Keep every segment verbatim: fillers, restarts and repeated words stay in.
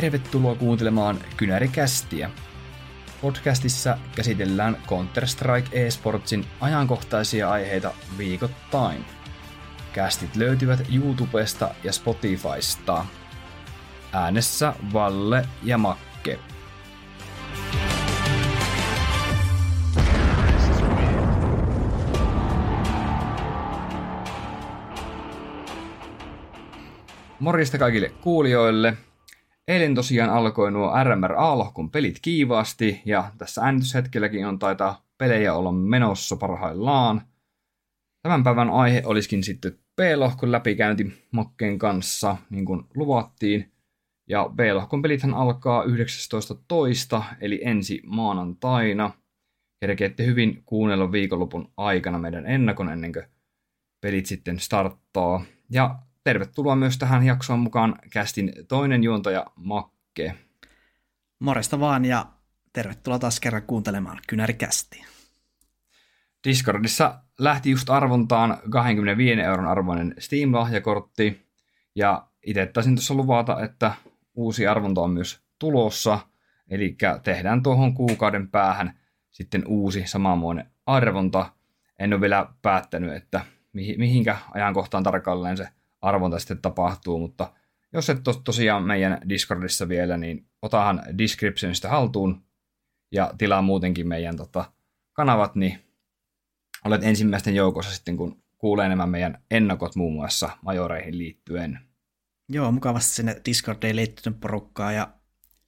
tervetuloa kuuntelemaan Kynäri Kästiä. Podcastissa käsitellään Counter-Strike eSportsin ajankohtaisia aiheita viikoittain. Kästit löytyvät YouTubesta ja Spotifysta. Äänessä Valle ja Makke. Morjesta kaikille kuulijoille. Eilen tosiaan alkoi nuo R M R A-lohkon pelit kiivaasti, ja tässä äänityshetkelläkin on taitaa pelejä olla menossa parhaillaan. Tämän päivän aihe olisikin sitten B-lohkon läpikäynti Makkeen kanssa, niin kuin luvattiin. Ja B-lohkon pelithän alkaa yhdeksästoista toista eli ensi maanantaina. Kerkeette hyvin kuunnella viikonlopun aikana meidän ennakon ennen kuin pelit sitten starttaa. Ja tervetuloa myös tähän jaksoon mukaan kästin toinen juontaja Makke. Morjesta vaan ja tervetuloa taas kerran kuuntelemaan Kynäri Kästiä. Discordissa lähti just arvontaan kaksikymmentäviisi euron arvoinen Steam-lahjakortti. Ja itse taisin tuossa luvata, että uusi arvonta on myös tulossa. Eli tehdään tuohon kuukauden päähän sitten uusi samanmuoinen arvonta. En ole vielä päättänyt, että mihinkä ajankohtaan tarkalleen se arvonta sitten tapahtuu, mutta jos et ole tosiaan meidän Discordissa vielä, niin otahan descriptionista haltuun ja tilaa muutenkin meidän tota, kanavat, niin olet ensimmäisten joukossa sitten, kun kuulee nämä meidän ennakot muun muassa majoreihin liittyen. Joo, mukavasti sinne Discordiin liittynyt porukkaa ja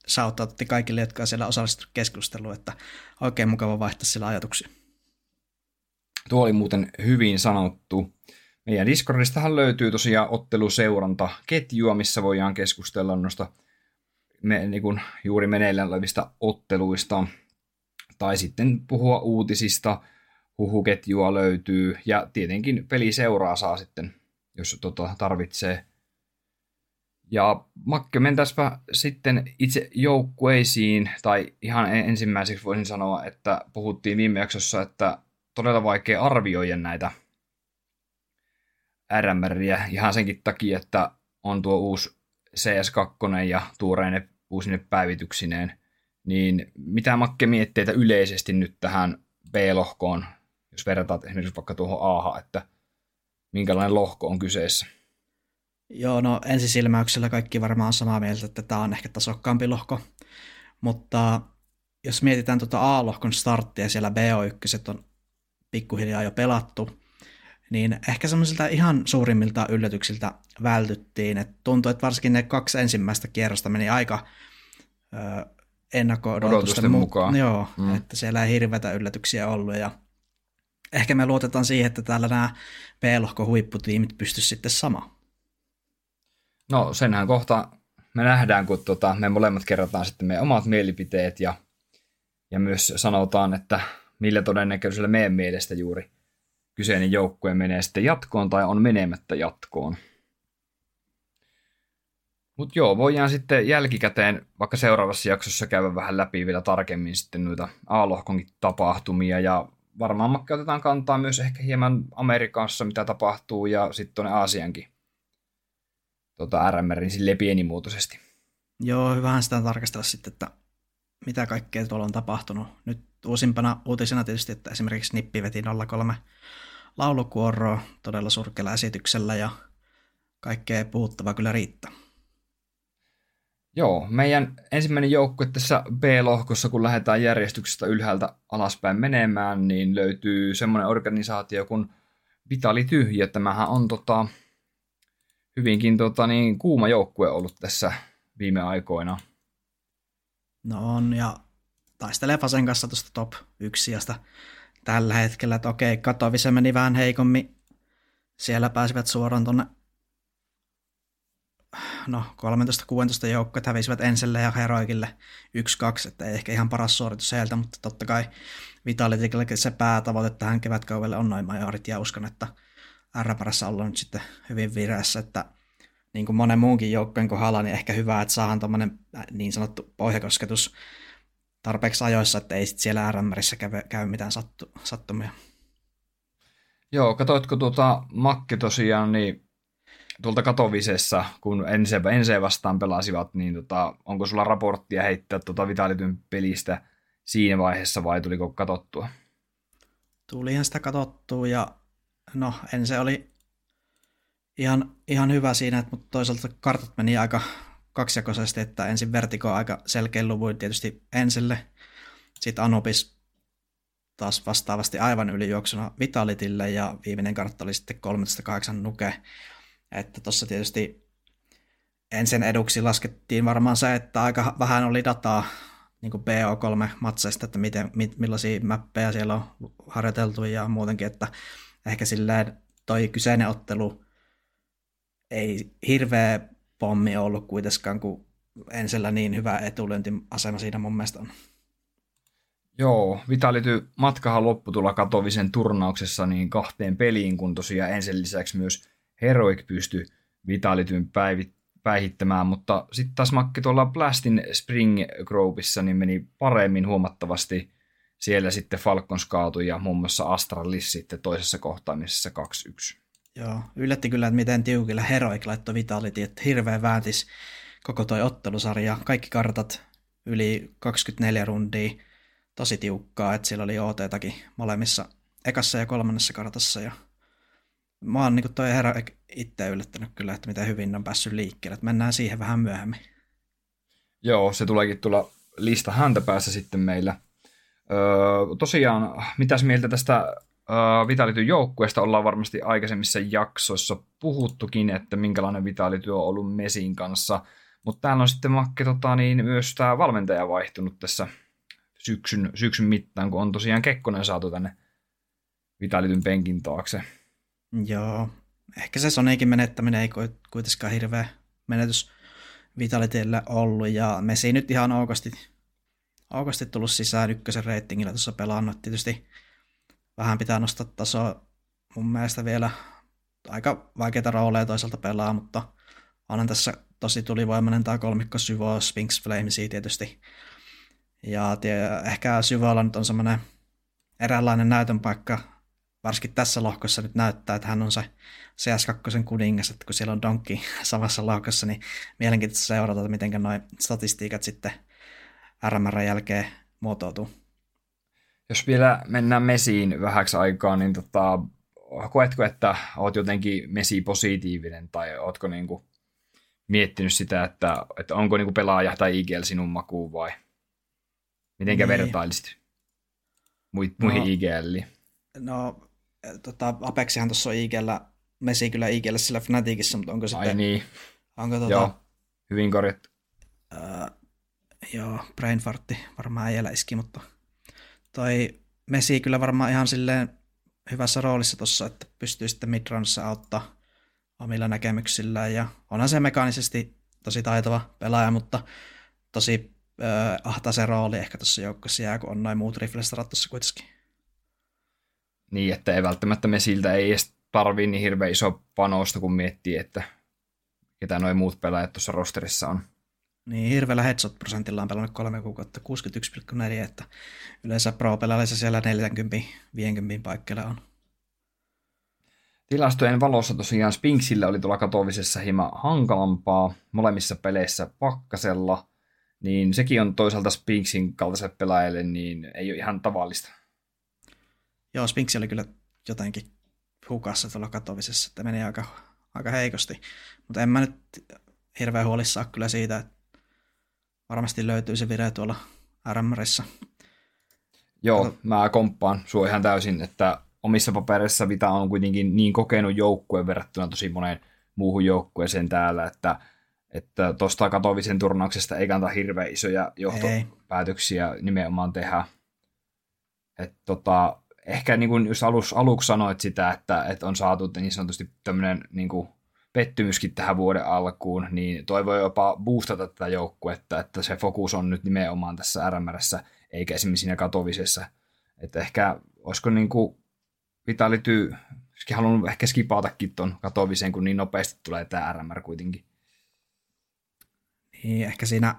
shoutoutitte kaikille, jotka on siellä osallistunut keskusteluun, että oikein mukava vaihtaa sillä ajatuksia. Tuo oli muuten hyvin sanottu. Meidän Discordistahan löytyy tosiaan otteluseurantaketjua, missä voidaan keskustella noista me, niin kuin juuri meneillään olevista otteluista, tai sitten puhua uutisista, huhuketjua löytyy, ja tietenkin peliseuraa saa sitten, jos tota tarvitsee. Ja Makke, mentäisipä sitten itse joukkueisiin, tai ihan ensimmäiseksi voisin sanoa, että puhuttiin viime jaksossa, että todella vaikea arvioida näitä R M R:iä ihan senkin takia, että on tuo uusi C S kaksi ja tuoreine uusine päivityksineen, niin mitä Makke mietteitä yleisesti nyt tähän B-lohkoon, jos verrataan esimerkiksi vaikka tuohon A-han, että minkälainen lohko on kyseessä? Joo, no ensisilmäyksellä kaikki varmaan on samaa mieltä, että tämä on ehkä tasokkaampi lohko, mutta jos mietitään tuota A-lohkon starttia, siellä B O yksi on pikkuhiljaa jo pelattu, niin ehkä semmoisilta ihan suurimmilta yllätyksiltä vältyttiin. Et tuntui, että varsinkin ne kaksi ensimmäistä kierrosta meni aika ö, ennakko-odotusten mu- mukaan. Joo, mm. että siellä ei hirveätä yllätyksiä ollut. Ja ehkä me luotetaan siihen, että täällä nämä B-lohko-huipputiimit pystyisivät sitten samaan. No senhän kohta me nähdään, kun tota, me molemmat kerrotaan sitten meidän omat mielipiteet ja, ja myös sanotaan, että millä todennäköisyydellä meidän mielestä juuri kyseinen joukkue menee sitten jatkoon tai on menemättä jatkoon. Mutta joo, voidaan sitten jälkikäteen vaikka seuraavassa jaksossa käydä vähän läpi vielä tarkemmin sitten noita A-lohkonkin tapahtumia ja varmaan me otetaan kantaa myös ehkä hieman Amerikassa, mitä tapahtuu ja sitten tuonne Aasiankin tota R M R:in silleen pienimuotoisesti. Joo, hyvähän sitä tarkastella sitten, että mitä kaikkea tuolla on tapahtunut. Nyt uusimpana uutisena tietysti, että esimerkiksi Nippi veti nolla kolme laulukuoroa todella surkealla esityksellä ja kaikkea puhuttavaa kyllä riittää. Joo, meidän ensimmäinen joukkue tässä B-lohkossa, kun lähdetään järjestyksestä ylhäältä alaspäin menemään, niin löytyy semmoinen organisaatio kuin Vitality, ja tämähän on tota, hyvinkin tota, niin, kuuma joukkue ollut tässä viime aikoina. No on, ja taistelee Fasen kanssa tuosta top yksi sijasta tällä hetkellä, että okei, Katowice meni vähän heikommin. Siellä pääsivät suoraan tuonne no, kolmetoista kuusitoista joukkoja, hävisivät Enselle ja Heroikille yksi kaksi, että ei ehkä ihan paras suoritus heiltä, mutta totta kai Vitalityllä se päätavoite tähän kevätkaudelle on noin majorit, ja uskon, että R P R:ssä ollaan nyt sitten hyvin vireessä, että niin kuin monen muunkin joukkojen kohdalla, niin ehkä hyvä, että saadaan tuommoinen niin sanottu pohjakosketus tarpeeksi ajoissa, että ei sit siellä R M R:issä käy, käy mitään sattu, sattumia. Joo, katoitko tuota Makki tosiaan, niin tuolta Katowicessa, kun Ense, Ense vastaan pelasivat, niin tota, onko sulla raporttia heittää tuota Vitalityn pelistä siinä vaiheessa vai tuliko katsottua? Tulihan sitä katsottua ja no Ense oli ihan, ihan hyvä siinä, mutta toisaalta kartat meni aika kaksijakoisesti, että ensin Vertigo aika selkein luvuin tietysti Enselle, sitten Anubis taas vastaavasti aivan ylijuoksuna Vitalitille ja viimeinen kartta oli sitten kolmetoista kahdeksan Nuke. Että tuossa tietysti ensin eduksi laskettiin varmaan se, että aika vähän oli dataa niin kuin B O kolme -matseista, että miten, millaisia mäppejä siellä on harjoiteltu ja muutenkin, että ehkä silleen toi kyseinen ottelu ei hirveä pommi ollut kuitenkaan, kun ensillä niin hyvä etulyöntiasema siinä mun mielestä on. Joo, Vitality matkahan lopputulla Katowicen turnauksessa niin kahteen peliin, kun tosiaan ensin lisäksi myös Heroic pystyi Vitalityn päihittämään, mutta sitten taas Makki tuolla Blastin Spring Groupissa niin meni paremmin huomattavasti. Siellä sitten Falcons kaatui ja muun muassa Astralis sitten toisessa kohtaamisessa kaksi yksi. Joo, yllätti kyllä, että miten tiukilla Heroic laittoi Vitality, että hirveän vääntis koko toi ottelusarja. Kaikki kartat yli kaksikymmentäneljä rundia, tosi tiukkaa, että siellä oli O T-takin molemmissa ekassa ja kolmannessa kartassa ja mä oon niin toi herra itse yllättänyt kyllä, että miten hyvin on päässyt liikkeelle. Että mennään siihen vähän myöhemmin. Joo, se tuleekin tulla lista häntä päässä sitten meillä. Öö, tosiaan, mitäs mieltä tästä öö, Vitalityn joukkueesta ollaan varmasti aikaisemmissa jaksoissa puhuttukin, että minkälainen Vitalityö on ollut Mesin kanssa. Mutta täällä on sitten Makki tota, niin myös tämä valmentaja vaihtunut tässä syksyn, syksyn mittaan, kun on tosiaan Kekkonen saatu tänne Vitalityn penkin taakse. Joo, ehkä se Sonicin menettäminen ei kuitenkaan hirveä menetys Vitalitylle ollut, ja Messi nyt ihan aukosti, aukosti tullut sisään ykkösen reitingillä tuossa pelannut. Tietysti vähän pitää nostaa tasoa mun mielestä vielä, aika vaikeita rooleja toisaalta pelaa, mutta annan tässä tosi tulivoimainen tämä kolmikko Syvo, Sphinx, Flamesia tietysti, ja tie, ehkä Syvolla nyt on semmoinen eräänlainen näytön paikka. Varsinkin tässä lohkossa nyt näyttää, että hän on se C S kaksi kuningas, että kun siellä on Donkki samassa lohkossa, niin mielenkiintoista seurata, että miten nuo statistiikat sitten R M R jälkeen muotoutuu. Jos vielä mennään Mesiin vähäksi aikaa, niin tota, koetko, että oot jotenkin Mesi-positiivinen tai ootko niinku miettinyt sitä, että, että onko niinku pelaaja tai I G L sinun makuun vai mitenkä niin vertailisit muihin no. I G Liin? No... Tota, Apexihan tuossa on I G:llä, Messi kyllä I G:llä sillä Fnaticissa, mutta onko sitten... Ai niin. Onko tota... Joo, hyvin korjattu. Öö, joo, brainfartti varmaan ei elä iski, mutta toi Messi kyllä varmaan ihan silleen hyvässä roolissa tuossa, että pystyy sitten midranissa auttaa omilla näkemyksillään ja onhan se mekaanisesti tosi taitava pelaaja, mutta tosi öö, ahtaa se rooli ehkä tuossa joukossa jää, kun on noin muut riflesarat tuossa kuitenkin. Niin, että ei välttämättä me siltä ei edes tarvii niin hirveän iso panosta, kun miettii, että ketä noi muut pelaajat tuossa rosterissa on. Niin, hirveällä headshot-prosentilla on pelannut kolme kuukautta, kuusikymmentäyksi pilkku neljä, että yleensä pro-pelaajissa siellä neljäkymmentä viisikymmentä paikkeilla on. Tilastojen valossa tosiaan Sphinxillä oli tuolla Katowisessa hieman hankalampaa, molemmissa peleissä pakkasella, niin sekin on toisaalta Sphinxin kaltaiselle pelaajalle, niin ei ole ihan tavallista. Joo, Sphinx oli kyllä jotenkin hukassa tuolla Katowisessa, että meni aika, aika heikosti. Mutta en mä nyt hirveän huolissaan kyllä siitä, että varmasti löytyy se vire tuolla R M R:ssä. Joo, Kato... mä komppaan sua ihan täysin, että omissa paperissa Vita on kuitenkin niin kokenut joukkueen verrattuna tosi moneen muuhun joukkueeseen täällä, että että tuosta Katowicen turnauksesta ei kannata hirveän isoja johtopäätöksiä ei. Nimenomaan tehdä. Että tota... Ehkä niin kuin just alus, aluksi sanoit sitä, että, että on saatu niin sanotusti tämmöinen niin kuin pettymyskin tähän vuoden alkuun, niin toivoi jopa boostata tätä joukkuetta, että se fokus on nyt nimenomaan tässä R M R:ssä, eikä esimerkiksi siinä Katowisessa. Että ehkä olisiko niin kuin Vitality halunnut ehkä skipaatakin ton Katowicen, kun niin nopeasti tulee tämä R M R kuitenkin. Niin, ehkä siinä...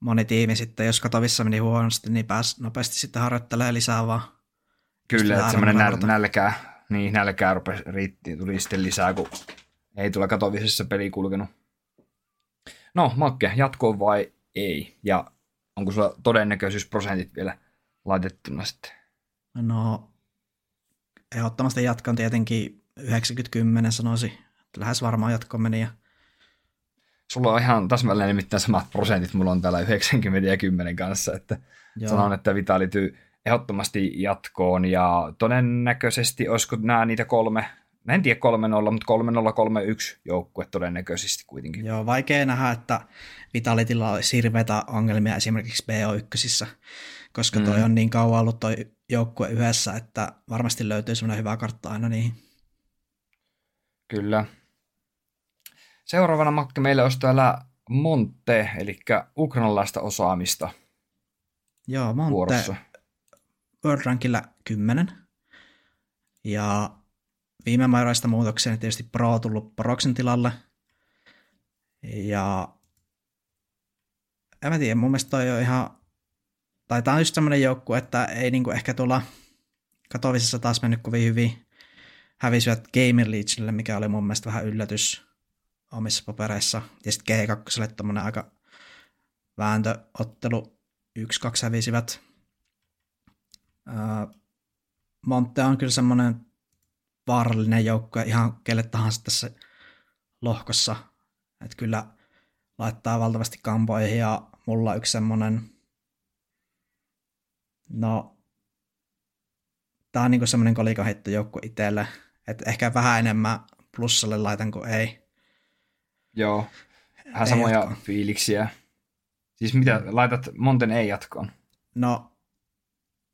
Moni tiimi sitten, jos Katowicessa meni huonosti, niin pääsi nopeasti sitten harjoittelemaan lisää vaan. Kyllä, että semmoinen nälkää, niin nälkää rupesi riitti, tuli sitten lisää, kun Ei tulla Katowisessa peli kulkenut. No, Makke, jatkoon vai ei? Ja onko sulla todennäköisyysprosentit vielä laitettuna sitten? No, ehdottomasti jatkan tietenkin yhdeksänkymmentä kymmenen sanoisin. Lähes varmaan jatkoon meni. Ja... Sulla on ihan täsmälleen nimittäin samat prosentit. Mulla on täällä yhdeksänkymmentä ja kymmenen kanssa. Että sanon, että Vitality ehdottomasti jatkoon. Ja todennäköisesti, olisiko nämä niitä kolme... Mä en tiedä kolme nolla, mutta kolme nolla kolme yksi joukkue todennäköisesti kuitenkin. Joo, vaikea nähdä, että Vitalitylla olisi hirveätä ongelmia esimerkiksi B O yksi, koska toi mm. on niin kauan ollut toi joukkue yhdessä, että varmasti löytyy semmoinen hyvä kartta aina niihin. Kyllä. Seuraavana, Makki, meillä olisi täällä Monte, eli ukrainalaista osaamista. Joo, Monte vuorossa. World Rankilla kymmenen. Ja... Viime majoraista muutokseen tietysti Pro on tullut Proksen tilalle. Ja en mä tiedä, mun mielestä toi on ihan, tai tää on just semmoinen joukkue, että ei niinku ehkä tuolla Katowisessa taas mennyt kovin hyvin. Hävisivät Gamer Legionille, mikä oli mun mielestä vähän yllätys omissa papereissa. Ja sitten G kaksi tommonen aika vääntöottelu, yksi kaksi hävisivät. Monte on kyllä semmoinen vaarallinen joukkue ihan kelle tahansa tässä lohkossa. Että kyllä laittaa valtavasti kampoihin ja mulla on yksi semmoinen, no tää on niinku semmoinen kolikoheittojoukkue itselle, että ehkä vähän enemmän plussalle laitan kuin ei. Joo, vähän ei samoja jatkoon fiiliksiä. Siis mitä, laitat Monten ei jatkoon? No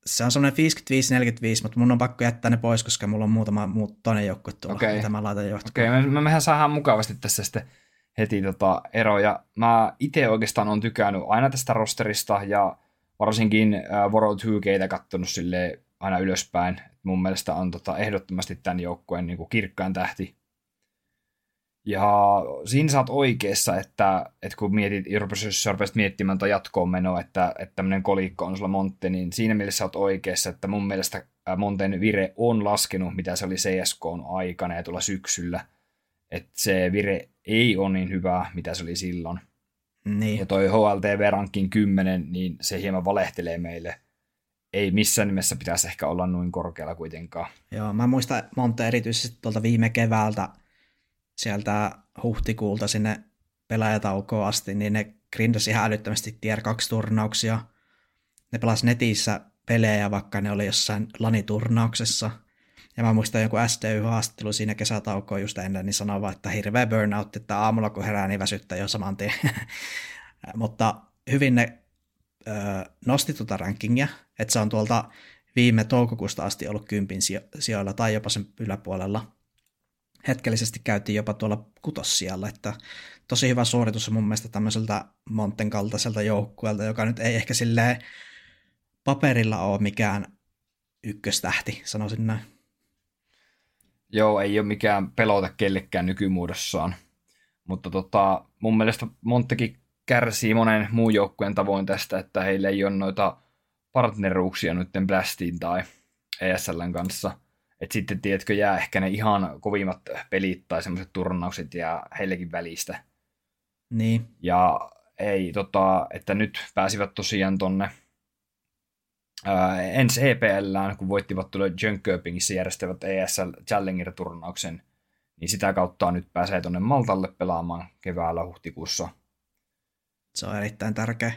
se on semmoinen viisikymmentäviisi neljäkymmentäviisi, mutta mun on pakko jättää ne pois, koska mulla on muutama muu toinen joukkue tuolla, okay, mitä mä laitan johtoon. Okei, okay, me, mehän saadaan mukavasti tässä sitten heti tota eroja. Mä itse oikeastaan on tykännyt aina tästä rosterista ja varsinkin äh, World Hykeitä kattonut silleen aina ylöspäin. Mun mielestä on tota ehdottomasti tämän joukkueen niinku kirkkaan tähti. Ja siinä sä oot oikeassa, että, että kun mietit, jos rupesit miettimään tai jatkoon menoa, että, että tämmöinen kolikko on sulla Monte, niin siinä mielessä sä oot oikeassa, että mun mielestä Monten vire on laskenut, mitä se oli C S K:n aikana ja tuolla syksyllä. Että se vire ei ole niin hyvä, mitä se oli silloin. Niin. Ja toi H L T V-rankin kymmenen, niin se hieman valehtelee meille. Ei missään nimessä pitäisi ehkä olla noin korkealla kuitenkaan. Joo, mä muistan Monte erityisesti tuolta viime keväältä, sieltä huhtikuulta sinne pelaajataukoon asti, niin ne grindasi ihan älyttömästi tier kaksi turnauksia. Ne pelasi netissä pelejä, vaikka ne oli jossain laniturnauksessa. Ja mä muistan joku S T Y-haastattelu siinä kesätaukoon just ennen, niin sanoi vaan, että hirveä burnout, että aamulla kun herää, niin väsyttää jo saman tien. Mutta hyvin ne ö, nosti tuota rankingia, että se on tuolta viime toukokuusta asti ollut kympin sijoilla tai jopa sen yläpuolella. Hetkellisesti käytiin jopa tuolla kutossijalla, että tosi hyvä suoritus mun mielestä tämmöiseltä Monten kaltaiselta joukkueelta, joka nyt ei ehkä silleen paperilla ole mikään ykköstähti, sanoisin näin. Joo, ei ole mikään pelota kellekään nykymuodossaan, mutta tota, mun mielestä Montekin kärsii monen muun joukkueen tavoin tästä, että heillä ei ole noita partneruuksia nytten Blastin tai E S L:n kanssa. Että sitten, tiedätkö, jää ehkä ne ihan kovimmat pelit tai semmoiset turnaukset jää heillekin välistä. Niin. Ja ei, tota, että nyt pääsivät tosiaan tonne ää, ensi E P L:ään, kun voittivat tuolla Jönköpingissä järjestävät E S L Challenger-turnauksen, niin sitä kautta nyt pääsee tonne Maltalle pelaamaan keväällä huhtikuussa. Se on erittäin tärkeä.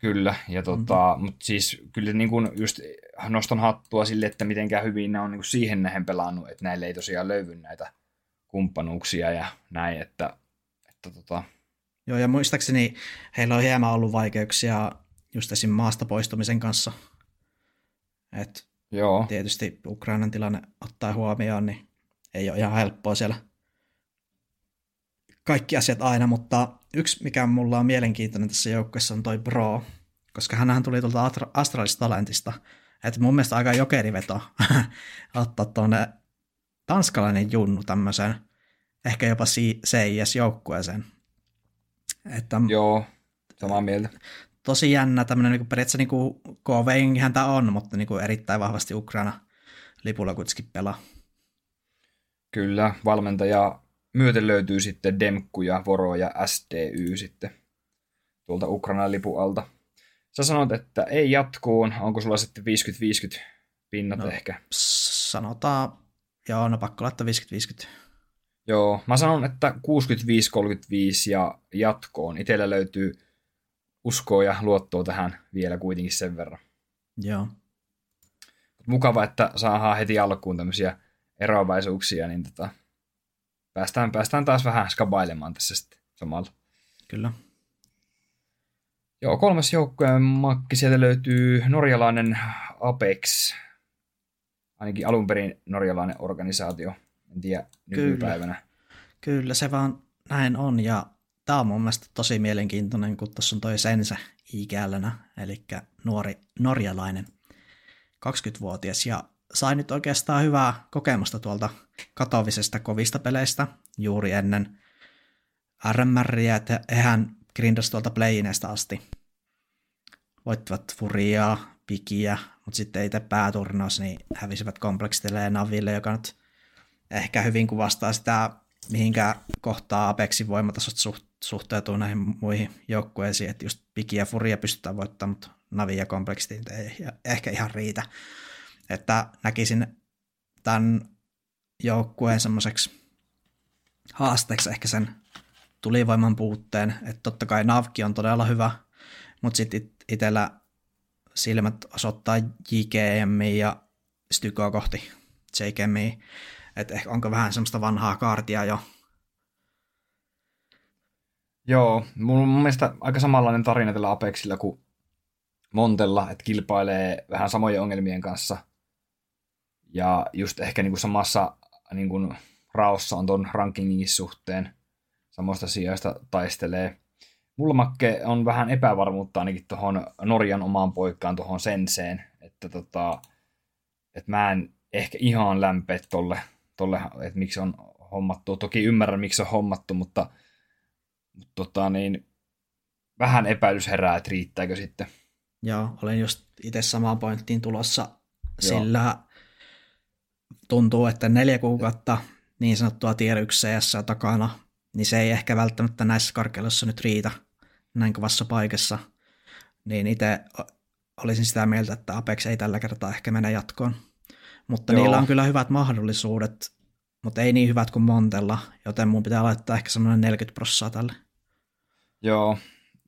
Kyllä, ja tota, mm-hmm. mutta siis kyllä niin kuin just nostan hattua sille, että mitenkään hyvin ne on niin kuin siihen nähen pelannut, että näille ei tosiaan löydy näitä kumppanuuksia ja näin, että, että tota. Joo, ja muistaakseni heillä on hieman ollut vaikeuksia just esim. Maasta poistumisen kanssa, että tietysti Ukrainan tilanne ottaa huomioon, niin ei ole ihan helppoa siellä kaikki asiat aina, mutta yksi, mikä mulla on mielenkiintoinen tässä joukkueessa, on toi Pro, koska hänhän tuli tuolta Astralis Talentista. Että mun mielestä aika jokeriveto ottaa tuonne tanskalainen junnu tämmöisen, ehkä jopa C I S-joukkueeseen. Että joo, samaa mieltä. Tosi jännä tämmöinen, niin periaatteessa niin K V-hengihän tämä on, mutta niin erittäin vahvasti Ukraina lipulla kuitenkin pelaa. Kyllä, valmentaja myöten löytyy sitten Demkku ja Voro ja S T Y sitten tuolta Ukrainan lipun alta. Sä sanot, että ei jatkuun. Onko sulla sitten viisikymmentä viisikymmentä pinnat no, ehkä? Pss, sanotaan, joo, no pakko laittaa viisikymmentä viisikymmentä. Joo, mä sanon, että kuusikymmentäviisi kolmekymmentäviisi ja jatkoon. Itellä löytyy uskoa ja luottoa tähän vielä kuitenkin sen verran. Joo. Mukava, että saadaan heti alkuun tämmöisiä eroavaisuuksia, niin tota, päästään, päästään taas vähän skabailemaan tässä sitten samalla. Kyllä. Joo, kolmas joukkueen makki, sieltä löytyy norjalainen Apex, ainakin alun perin norjalainen organisaatio, en tiedä nykypäivänä. Kyllä, Kyllä se vaan näin on, ja tämä on mun mielestä tosi mielenkiintoinen, kun tuossa on toi Ense I G L:nä, eli nuori norjalainen, kaksikymmentävuotias, ja sai nyt oikeastaan hyvää kokemusta tuolta Katowisesta kovista peleistä juuri ennen R M R:ää, että eihän grindasi tuolta playineesta asti. Voittivat Furiaa, Pikiä, mutta sitten itse pääturnaus, niin hävisivät Kompleksille ja Naville, joka nyt ehkä hyvin kuvastaa sitä, mihinkä kohtaa Apexin voimatasot suht, suhteutuu näihin muihin joukkueisiin, että just Pikiä ja Furia pystytään voittamaan, mutta Navi ja Kompleksit ei ehkä ihan riitä. Että näkisin tämän joukkueen semmoiseksi haasteeksi ehkä sen tulivoiman puutteen, että totta kai Navki on todella hyvä, mutta sitten itsellä silmät osoittaa J G M:iä ja Stykoa kohti J G M:iä, että ehkä onko vähän semmoista vanhaa kaartia jo. Joo, mun mielestä aika samanlainen tarina tällä Apexilla kuin Montella, että kilpailee vähän samojen ongelmien kanssa ja just ehkä niin kuin samassa niin kuin raossa on ton rankingin suhteen. Samoista sijaista taistelee. Mulla makke on vähän epävarmuutta ainakin tuohon Norjan omaan poikkaan, tuohon Senseen, että tota, et mä en ehkä ihan lämpeä tolle, tolle että miksi on hommattu. Toki ymmärrän, miksi on hommattu, mutta, mutta tota, niin, vähän epäilys herää, että riittääkö sitten. Joo, olen just itse samaan pointtiin tulossa, sillä Joo. tuntuu, että neljä kuukautta niin sanottua tier yksi C S takana, niin se ei ehkä välttämättä näissä karkeloissa nyt riitä näin kovassa paikassa. Niin itse olisin sitä mieltä, että Apex ei tällä kertaa ehkä mene jatkoon. Mutta Joo. niillä on kyllä hyvät mahdollisuudet, mutta ei niin hyvät kuin Montella, joten mun pitää laittaa ehkä semmoinen neljäkymmentä prosenttia tälle. Joo,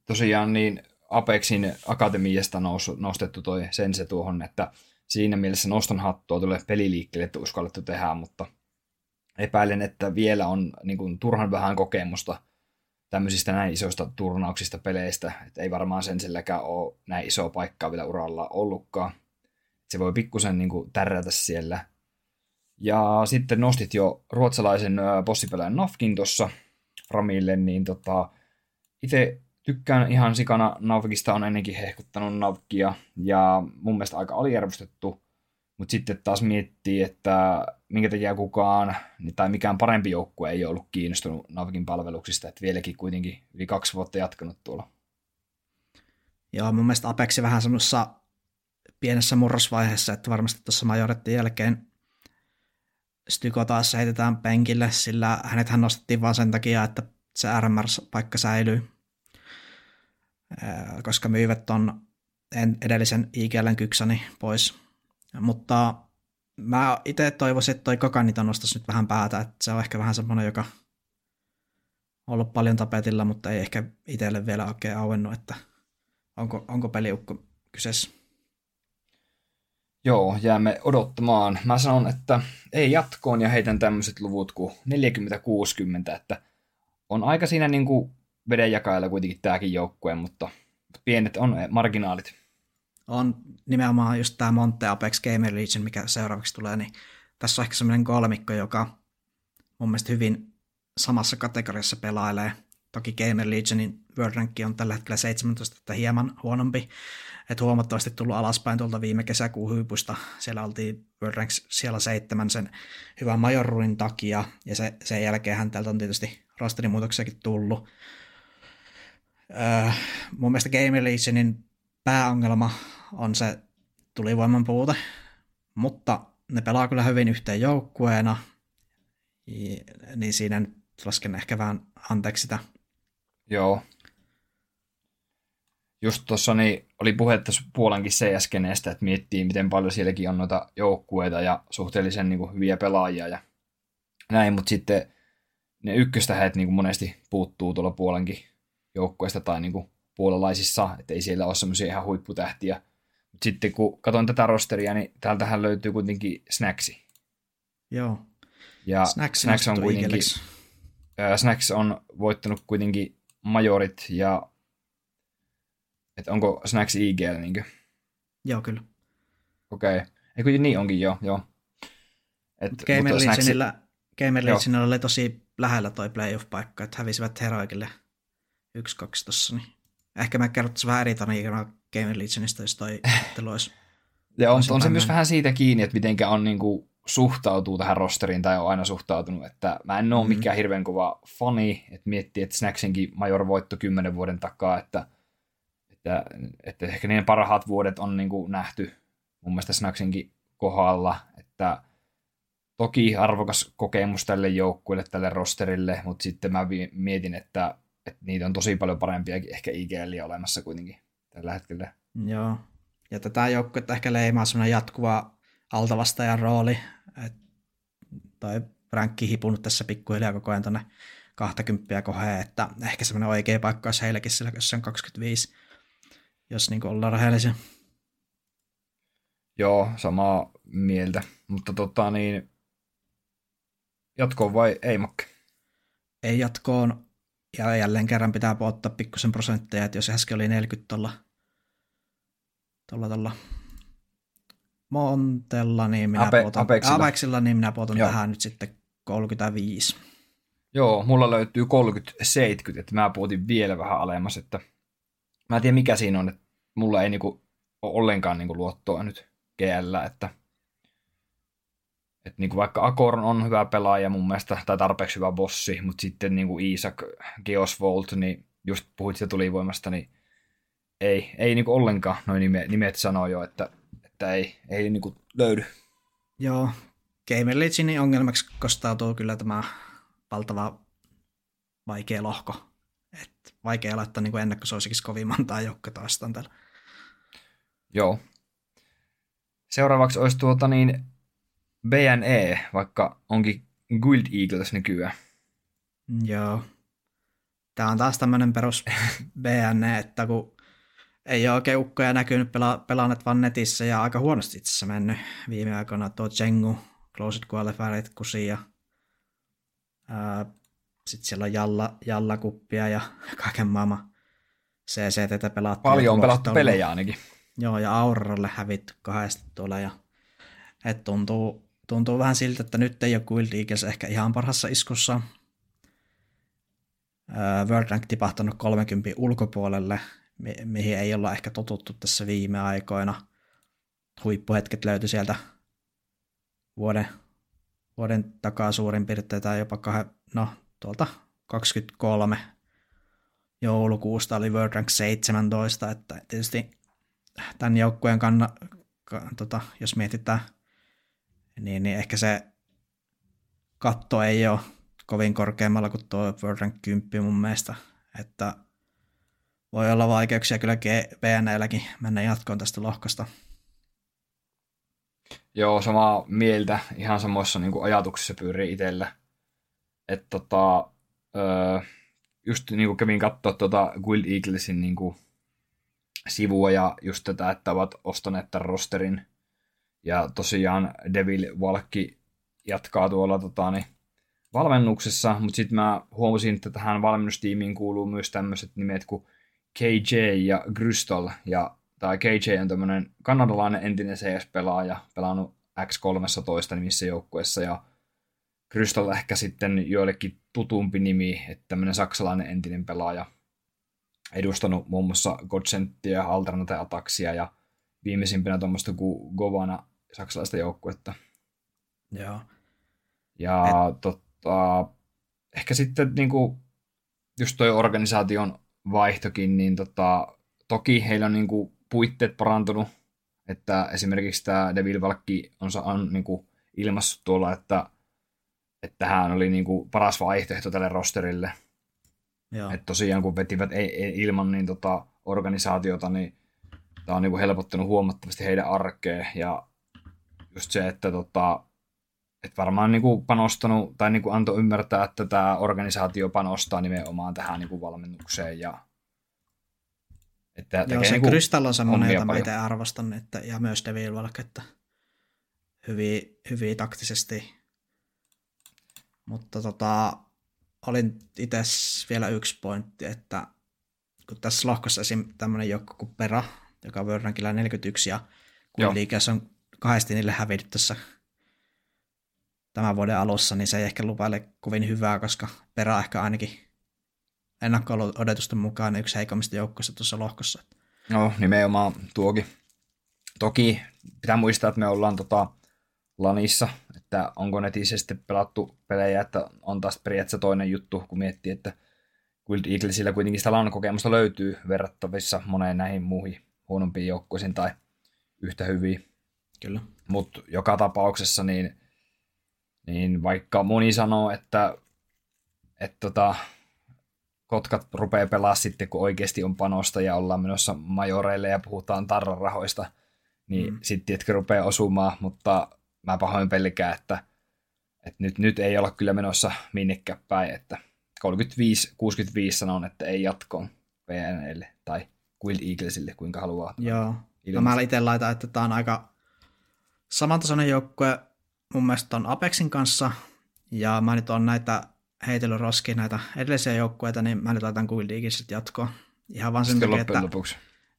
tosiaan niin Apexin akatemiasta nous, nostettu toi Sense tuohon, että siinä mielessä nostan hattua tulee peliliikkeelle, että uskallettu tehdä, mutta epäilen, että vielä on niin kuin, turhan vähän kokemusta tämmöisistä näin isoista turnauksista peleistä. Et ei varmaan sen silläkään ole näin isoa paikkaa vielä uralla ollutkaan. Et se voi pikkusen niin kuin, tärrätä siellä. Ja sitten nostit jo ruotsalaisen bossipelän Nafkin tuossa Framille, niin tota, itse tykkään ihan sikana Navkista, on ennenkin hehkuttanut Navkia ja mun mielestä aika aliarvostettu. Mutta sitten taas miettii, että minkä takia kukaan tai mikään parempi joukkue ei ollut kiinnostunut Navkin palveluksista, että vieläkin kuitenkin yli kaksi vuotta jatkanut tuolla. Joo, mun mielestä Apexi vähän semmoisessa pienessä murrosvaiheessa, että varmasti tuossa majoretin jälkeen Styko taas heitetään penkille, sillä hänethän nostettiin vaan sen takia, että se R M R-paikka säilyy, koska myyvät on edellisen I G L:n kyksäni pois. Mutta mä itse toivoisin, että toi Kakanita nostaisi nyt vähän päätä, että se on ehkä vähän semmoinen, joka on ollut paljon tapetilla, mutta ei ehkä itselle vielä oikein auennut, että onko, onko peliukko kyseessä. Joo, jäämme odottamaan. Mä sanon, että ei jatkoon ja heitän tämmöiset luvut kuin neljäkymmentä kuusikymmentä, että on aika siinä niin kuin vedenjakailla kuitenkin tääkin joukkue, mutta pienet on marginaalit. On nimenomaan just tämä Monte, Apex, Gamer Legion, mikä seuraavaksi tulee, niin tässä on ehkä semmoinen kolmikko, joka mun mielestä hyvin samassa kategoriassa pelailee. Toki Gamer Legionin World Rank on tällä hetkellä seitsemäntoista, että hieman huonompi. Että huomattavasti tullut alaspäin tuolta viime kesäkuun hypusta. Siellä oltiin World Rank siellä seitsemän sen hyvän majorrunin takia, ja se, sen jälkeenhän täältä on tietysti rasterimuutoksiakin tullut. Öö, mun mielestä Gamer Legionin pääongelma on se tulivoiman puute, mutta ne pelaa kyllä hyvin yhteen joukkueena, niin siinä lasken ehkä vähän anteeksi sitä. Joo. Just tuossa niin oli puhetta Puolankin C S-keneestä, että miettii, miten paljon sielläkin on noita joukkueita ja suhteellisen niin kuin, hyviä pelaajia ja näin, mutta sitten ne ykköstähät niin kuin monesti puuttuu tuolla Puolankin joukkueesta tai niin kuin, puolalaisissa, ettei siellä ole semmoisia ihan huipputähtiä. Mut sitten kun katson tätä rosteria, niin täältähän löytyy kuitenkin Snacksia. Joo. Ja Snacks, snacks on kuitenkin äh, Snacks on voittanut kuitenkin majorit ja että onko Snacks I G:llä niinkö? Joo, kyllä. Okei. Okay. Eikö niin onkin joo, joo. Et Mut Gamer Legionilla snacks... Gamer Legionilla oli tosi lähellä toi playoff-paikka, että hävisivät Heroicille yksi kaksi tossa niin. Ehkä mä kerrottaisiin vähän eri tarina Game Legionista, jos toi ottelu olisi. Ja on, on se myös vähän siitä kiinni, että mitenkä on niinku suhtautuu tähän rosteriin tai on aina suhtautunut, että mä en ole mm. mikään hirveän kova fani, että miettii, että Snacksinkin major voitto kymmenen vuoden takaa, että, että, että ehkä niiden parhaat vuodet on niinku nähty mun mielestä Snacksinkin kohdalla, että toki arvokas kokemus tälle joukkueelle, tälle rosterille, mutta sitten mä mietin, että että niitä on tosi paljon parempiakin ehkä I G L olemassa kuitenkin tällä hetkellä. Joo, ja tätä joukkuetta ehkä leimaa semmoinen jatkuva altavastajan rooli. Et toi rankki hipunut tässä pikkuhiljaa koko ajan tuonne kaksikymmentä koheen, että ehkä semmoinen oikea paikka olisi heilläkin sillä, jos se on kaksikymmentäviisi, jos niin kuin ollaan rehellisiä. Joo, samaa mieltä, mutta tota niin, jatkoon vai ei Makke? Ei jatkoon. Ja jälleen kerran pitää ottaa pikkusen prosentteja, että jos äsken oli neljäkymmentä tuolla, tuolla, tuolla Montella, niin minä Ape, puhutan, Apexilla. Apexilla, niin minä puhutan tähän nyt sitten kolmekymmentäviisi. Joo, mulla löytyy kolmekymmentä seitsemänkymmentä, että mä puhutin vielä vähän alemmas, että mä en tiedä mikä siinä on, että mulla ei niinku ole ollenkaan niinku luottoa nyt G L, että että niinku vaikka Akorn on hyvä pelaaja mun mielestä, tai tarpeeksi hyvä bossi, mutta sitten niinku Isaac, Geosvolt, niin just puhuit siitä tulivoimasta, niin ei, ei niinku ollenkaan noin nimet, nimet sanoo jo, että, että ei, ei niinku löydy. Joo, Gamer Legionin ongelmaksi kostautuu kyllä tämä valtava vaikea lohko. Et vaikea laittaa niinku ennakkosuosikiksi kovin montaa joukkoa vastaan täällä. Joo. Seuraavaksi olisi tuota niin... B N E, vaikka onkin Guild Eagles nykyään. Joo. Tämä on taas tämmöinen perus B N E, että kun ei ole oikein ukkoja näkynyt pela- pelannet vaan netissä ja aika huonosti itse asiassa mennyt viime aikoina tuo Jengu, Closed Qualified Kusi ja sitten siellä on jalla, Jallakuppia ja kaiken maailman C C T:tä pelattu. Paljon on pelattu pelejä ainakin. Joo, ja Auroralle hävitty kahdesta tuolla ja et tuntuu, tuntuu vähän siltä, että nyt ei ole Guild Eagles ehkä ihan parhassa iskussa. World Rank tipahtanut kolmekymmentä ulkopuolelle, mi- mihin ei olla ehkä totuttu tässä viime aikoina. Huippuhetket löytyi sieltä vuoden, vuoden takaa suurin piirtein tai jopa kah- no, tuolta kaksikymmentäkolme joulukuusta oli World Rank seitsemäntoista, että tietysti tämän joukkueen kannalta, tota, jos mietitään, Niin, niin ehkä se katto ei ole kovin korkeammalla kuin tuo World Rank kymmenen mun mielestä, että voi olla vaikeuksia kyllä B N E:lläkin mennä jatkoon tästä lohkosta. Joo, samaa mieltä, ihan samoissa niin kuin ajatuksissa pyörii itsellä. Että tota, just niin kuin kävin katsoa tuota Guild Eaglesin niin kuin sivua ja just tätä, että ovat ostaneet tämän rosterin. Ja tosiaan Devil Valkki jatkaa tuolla tota, niin, valmennuksessa, mutta sitten mä huomasin, että tähän valmennustiimiin kuuluu myös tämmöiset nimet kuin K J ja Crystal. Ja tämä K J on tämmöinen kanadalainen entinen C S-pelaaja, pelannut X kolmetoista nimissä joukkueessa. Ja Crystal ehkä sitten joillekin tutumpi nimi, että tämmöinen saksalainen entinen pelaaja. Edustanut muun muassa Godsentia, Alternate Attacksia ja viimeisimpänä tuommoista kuin Govana saksalaista joukkuetta. Joo. Ja Et... tota, ehkä sitten niinku, just toi organisaation vaihtokin, niin tota, toki heillä on niinku, puitteet parantunut, että esimerkiksi tämä Devil Valkki on, on niinku, ilmaissut tuolla, että, Että tämähän oli niin kuin paras vaihtoehto tälle rosterille. Joo. Että tosiaan kun vetivät ei, ei, ilman niin tota organisaatiota, niin tämä on niin kuin helpottanut huomattavasti heidän arkeen. Ja just se, että tota, et varmaan niin kuin panostanut tai niin kuin antoi ymmärtää, että tämä organisaatio panostaa nimenomaan tähän niin kuin valmennukseen. Ja että joo, se niin Crystal on semmoinen, jota mä itse arvostan, että, ja myös Devil Walk, että hyvin, hyvin taktisesti. Mutta tota, olin itse vielä yksi pointti, että kun tässä lohkossa esim. Tämmöinen joku kuin Pera, joka on World Rankilla neljäkymmentäyksi, ja kun liikas on kahdesti niille hävinnyt tässä tämän vuoden alussa, niin se ei ehkä lupaile kovin hyvää, koska Pera ehkä ainakin ennakko-odotusten mukaan yksi heikommista joukkoista tuossa lohkossa. No, nimenomaan tuokin. Toki pitää muistaa, että me ollaan tota Lanissa, että onko netissä sitten pelattu pelejä, että on taas periaatteessa toinen juttu, kun miettii, että Guild Eaglesillä kuitenkin sitä LAN-kokemusta löytyy verrattavissa moneen näihin muihin huonompiin joukkoisiin tai yhtä hyviin. Kyllä. Mutta joka tapauksessa, niin, niin vaikka moni sanoo, että, että tota, kotkat rupeaa pelaa sitten, kun oikeasti on panosta ja ollaan menossa majoreille ja puhutaan tarran rahoista, niin mm. sitten tietkö rupeaa osumaan, mutta mä pahoin pelkään, että, että nyt, nyt ei olla kyllä menossa minnekään päin, että kolmekymmentäviisi kuusikymmentäviisi sanon, että ei jatkoon P N L tai Guild Eaglesille, kuinka haluaa. Joo, no mä itse laitan, että tää on aika samantasoinen joukkue mun mielestä on Apexin kanssa, ja mä nyt oon näitä heitellyt roskiin näitä edellisiä joukkueita, niin mä nyt laitan Guild Eaglesit jatkoon. Ihan vaan sen takia, että,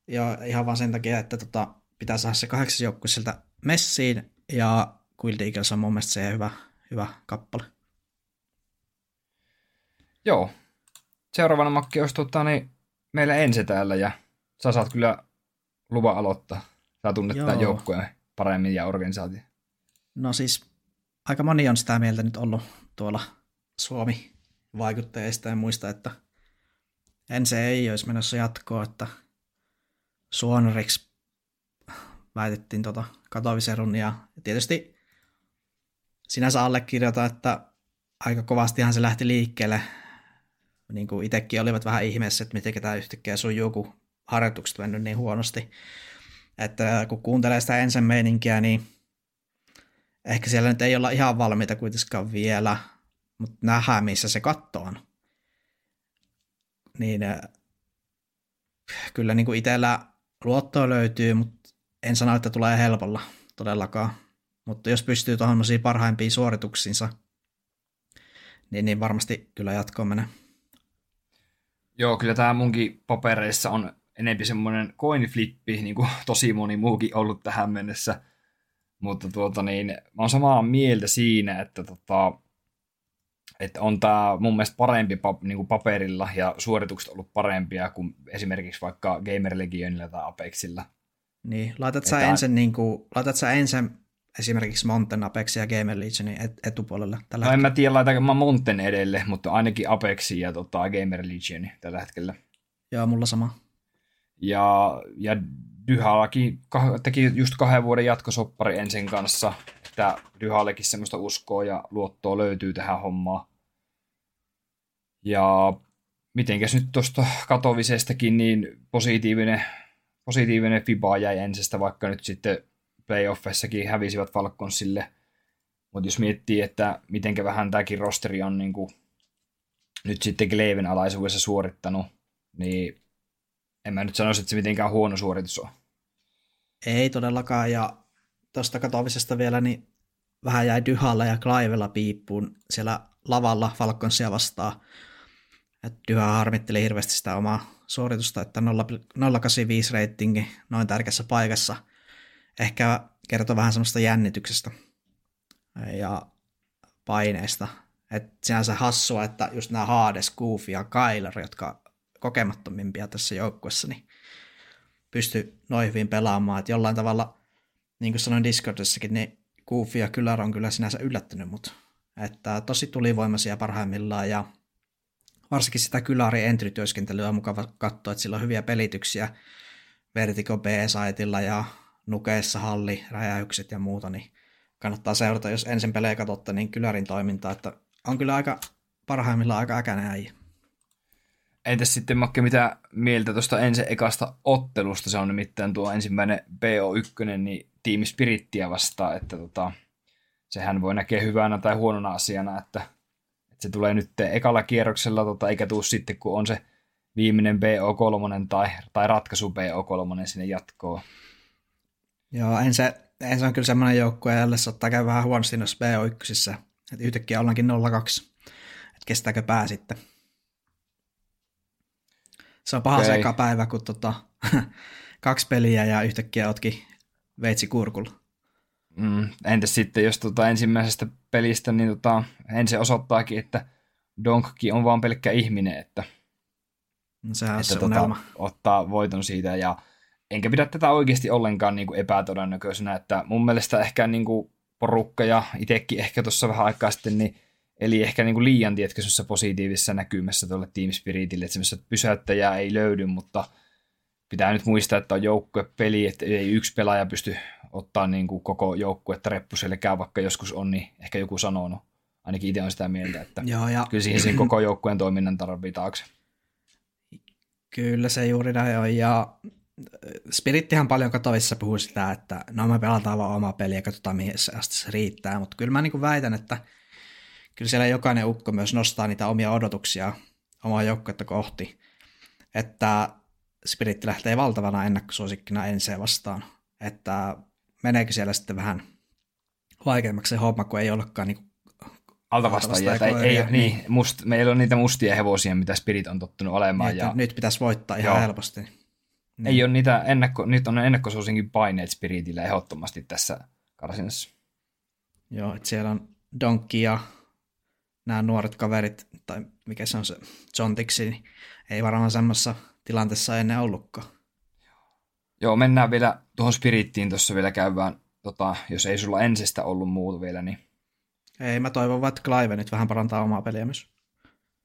joo, ihan vaan sen takia, että tota, pitää saada se kahdeksas joukkue sieltä messiin, ja Guild Eagles on mun mielestä se hyvä, hyvä kappale. Joo. Seuraavana Makki olisi tota, niin meillä Ense täällä, ja sä saat kyllä luvan aloittaa. Sä tunnet tämän joukkueen paremmin ja organisaatio. No siis aika moni on sitä mieltä nyt ollut tuolla Suomi-vaikuttajista ja muista, että Ense ei olisi menossa jatkoa, että suonoriksi väitettiin tota Katowicen runnia. Ja tietysti sinänsä allekirjoita, että aika kovastihan se lähti liikkeelle. Niin kuin itsekin olivat vähän ihmeessä, että miten tämä yhtäkkiä sujuu, kun harjoitukset mennyt niin huonosti. Että kun kuuntelee sitä ensin meininkiä, niin ehkä siellä nyt ei olla ihan valmiita kuitenkaan vielä, mutta nähdään, missä se katto on. Niin kyllä niin kuin itsellä luottoa löytyy, mutta en sano, että tulee helpolla todellakaan. Mutta jos pystyy tuohonmoisiin parhaimpiin suorituksiinsa, niin, niin varmasti kyllä jatkoon menee. Joo, kyllä tämä munkin papereissa on enempi semmoinen coinflippi, niin kuin tosi moni muukin ollut tähän mennessä. Mutta tuota niin, mä oon samaa mieltä siinä, että, tota, että on tämä mun mielestä parempi pap, niin kuin paperilla ja suoritukset ollut parempia kuin esimerkiksi vaikka Gamer Legionilla tai Apexilla. Niin, laitat sä ensin niin kuin, laitat sä ensin esimerkiksi Monten, Apexin ja Gamer Legionin et, etupuolella tällä no, hetkellä. En mä tiedä, laitanko mä Monten edelle, mutta ainakin Apexin ja tota, Gamer Legionin tällä hetkellä. Joo, mulla sama. Ja, ja Duhalakin kah- teki just kahden vuoden jatkosoppari ensin kanssa, että Duhalekin semmoista uskoa ja luottoa löytyy tähän hommaan. Ja mitenkäs nyt tuosta Katowicestakin, niin positiivinen, positiivinen F I B A jäi Ensestä, vaikka nyt sitten playoffessakin hävisivät Falconsille. Mutta jos miettii, että mitenkä vähän tämäkin rosteri on niin kuin nyt sitten Cleven alaisuudessa suorittanut, niin en mä nyt sanoisi, että se mitenkään huono suoritus on. Ei todellakaan, ja tuosta Katowisesta vielä, niin vähän jäi Duhalla ja Clivella piippuun siellä lavalla Falconsia vastaan. Duha harmitteli hirveästi sitä omaa suoritusta, että nolla pilkku kahdeksankymmentäviisi ratingi noin tärkeässä paikassa. Ehkä kertoo vähän semmoista jännityksestä ja paineista. Et sinänsä hassua, että just nämä Hades, Goofi ja Kyler, jotka kokemattomimpia tässä joukkuessa, niin pystyy noin hyvin pelaamaan. Et jollain tavalla, niin kuin sanoin Discordissakin, niin Goofi ja Kyler on kyllä sinänsä yllättänyt mut. Että tosi tulivoimaisia parhaimmillaan, ja varsinkin sitä Kylärin entry-työskentelyä on mukava katsoa, että sillä on hyviä pelityksiä Vertigo B-saitilla ja Nukeessa halliräjäykset ja muuta, niin kannattaa seurata, jos ensin pelejä katsotte, niin Kylärin toimintaa, että on kyllä aika parhaimmillaan aika äkäinen äijä. Entäs sitten, Makke, mitä mieltä tuosta ensin ekasta ottelusta? Se on nimittäin tuo ensimmäinen B O yksi, niin Team Spirittiä vastaan, että tota, sehän voi näkeä hyvänä tai huonona asiana, että, että se tulee nyt ekalla kierroksella, tota, eikä tule sitten, kun on se viimeinen B O kolme tai, tai ratkaisu B O kolme sinne jatkoon. Joo, en se, en se on kyllä semmoinen joukkue, jolle saattaa käydä vähän huonosti noissa B O yksi, että yhtäkkiä ollaankin nolla kaksi, että kestääkö pää sitten. Se on paha okay. Se eka päivä, kun tota, kaksi peliä ja yhtäkkiä otkin veitsi kurkulla. Mm, entäs sitten, jos tota ensimmäisestä pelistä, niin tota, ensin osoittaakin, että Donkki on vaan pelkkä ihminen, että, no, sehän että se tota, ottaa voiton siitä. Ja enkä pidä tätä oikeasti ollenkaan niin kuin epätodennäköisenä, että mun mielestä ehkä niin kuin porukka ja itsekin ehkä tuossa vähän aikaa sitten, niin eli ehkä niin kuin liian tietkö semmoisessa positiivisessa näkymässä tuolle Team Spiritille, että semmoista pysäyttäjää ei löydy, mutta pitää nyt muistaa, että on joukkuepeli, että ei yksi pelaaja pysty ottaa niin kuin koko joukkuetta reppuselkää, vaikka joskus on, niin ehkä joku sanonut, ainakin itse on sitä mieltä, että joo, ja kyllä siihen sen koko joukkueen toiminnan tarvitaanko. Kyllä se juuri näin on, ja Spirittihan paljon Katowicessa puhuu sitä, että no me pelataan vaan omaa peliä ja katsotaan mihin se asti se riittää, mutta kyllä mä niin kuin väitän, että kyllä siellä jokainen ukko myös nostaa niitä omia odotuksia omaa joukkuetta kohti, että Spiritti lähtee valtavana ennakkosuosikkina Enseä vastaan, että meneekö siellä sitten vähän vaikeammaksi se homma, kun ei olekaan niin altavastaajia. Tai ei, niin, niin. Must, meillä on niitä mustia hevosia, mitä Spirit on tottunut olemaan. Niin, ja nyt pitäisi voittaa ihan joo. helposti. Niin. Ei ole niitä ennakko, nyt on ennakkosuosinkin paineet Spiritillä ehdottomasti tässä karsinassa. Joo, että siellä on Donkki ja nämä nuoret kaverit, tai mikä se on se Jontiksi, niin ei varmaan semmoisessa tilanteessa ennen ollutkaan. Joo, mennään vielä tuohon Spirittiin tuossa vielä käydään, tota, jos ei sulla Ensestä ollut muuta vielä, niin ei, mä toivon vaan, että Clive nyt vähän parantaa omaa peliä myös.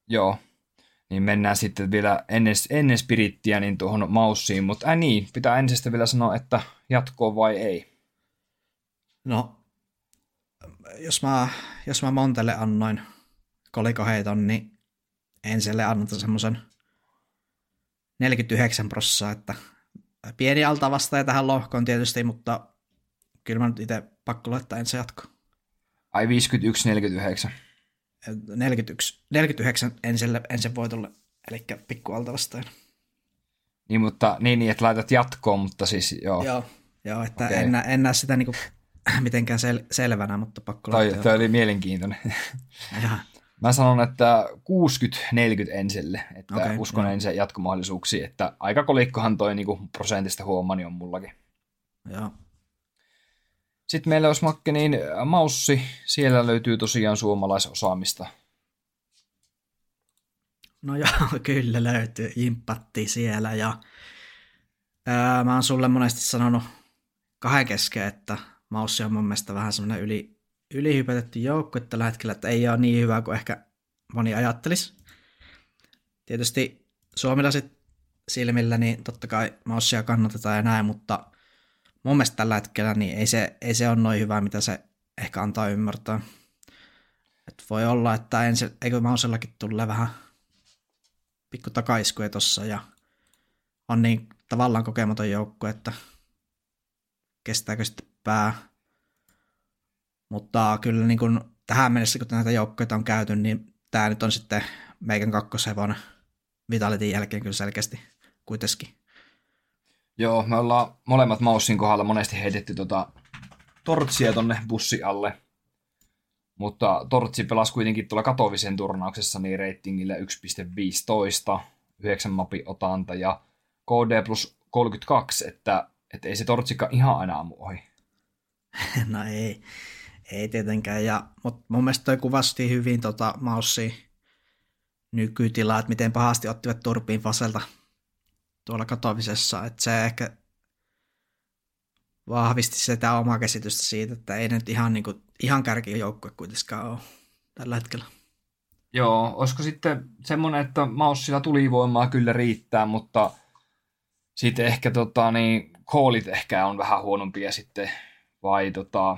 Joo, niin mennään sitten vielä ennen, ennen Spirittiä niin tuohon Maussiin, mutta äh niin, pitää Ensestä vielä sanoa, että jatkoon vai ei? No, jos mä, jos mä Montelle annoin kolikoheiton, niin Enselle annata semmoisen neljäkymmentäyhdeksän prosenttia, että pieni altavastaja tähän lohkoon tietysti, mutta kyllä mä nyt itse pakko laittaa Ense jatkoon. Ai viisikymmentäyksi neljäkymmentäyhdeksän? neljäkymmentäyksi neljäkymmentäyhdeksän Enselle, Ensen voitolle, eli pikku altavastajan. Niin, mutta niin, niin, että laitat jatkoon, mutta siis joo. Joo, joo että okay. en, en näe sitä niinku mitenkään sel- selvänä, mutta pakko toi, laittaa. Toi oli mielenkiintoinen. Mä sanon, että kuusikymmentä neljäkymmentä Enselle, että okay, uskon joo. Ensin jatkomahdollisuuksiin, että aika kolikkohan toi niinku prosentista huomaa, niin on mullakin. Joo. Sitten meillä olisi Makke, niin Maussi, siellä löytyy tosiaan suomalaisosaamista. No joo, kyllä löytyy, jimppatti siellä ja ää, mä oon sulle monesti sanonut kahden kesken, että Maussi on mun mielestä vähän semmoinen yli, ylihypätetty joukko tällä hetkellä, että ei ole niin hyvä kuin ehkä moni ajattelisi. Tietysti suomalaiset silmillä, niin totta kai Maussia kannatetaan ja näin, mutta mun mielestä tällä hetkellä niin ei se, ei se ole noin hyvä, mitä se ehkä antaa ymmärtää. Et voi olla, että ensin, eikö Mausellakin tulee vähän pikku takaiskuja tossa ja on niin tavallaan kokematon joukko, että kestääkö sitten pää. Mutta kyllä niin kuin tähän mennessä, kun näitä joukkoita on käyty, niin tämä nyt on sitten meikän kakkoshevon Vitalityn jälkeen kyllä selkeästi kuitenkin. Joo, me ollaan molemmat Maussin kohdalla monesti heitetty tota tortsia tonne bussi alle, mutta tortsi pelasi kuitenkin tuolla Katowicen turnauksessa niin reitingillä yksi pilkku viisitoista, yhdeksän mapin otanta ja K D plus kolmekymmentäkaksi, että et ei se tortsikaan ihan aina ammu ohi. No ei, ei tietenkään, ja, mutta mun mielestä toi kuvasti hyvin tota Maussin nykytilaa, että miten pahasti ottivat turpiin Faselta tuolla Katowicessa, että se ehkä vahvisti sitä omaa käsitystä siitä, että ei nyt ihan, niin kuin, ihan kärkijoukkue kuitenkaan ole tällä hetkellä. Joo, olisiko sitten semmoinen, että Maussilla tulivoimaa kyllä riittää, mutta sitten ehkä tota, niin, callit ehkä on vähän huonompia sitten, vai tota,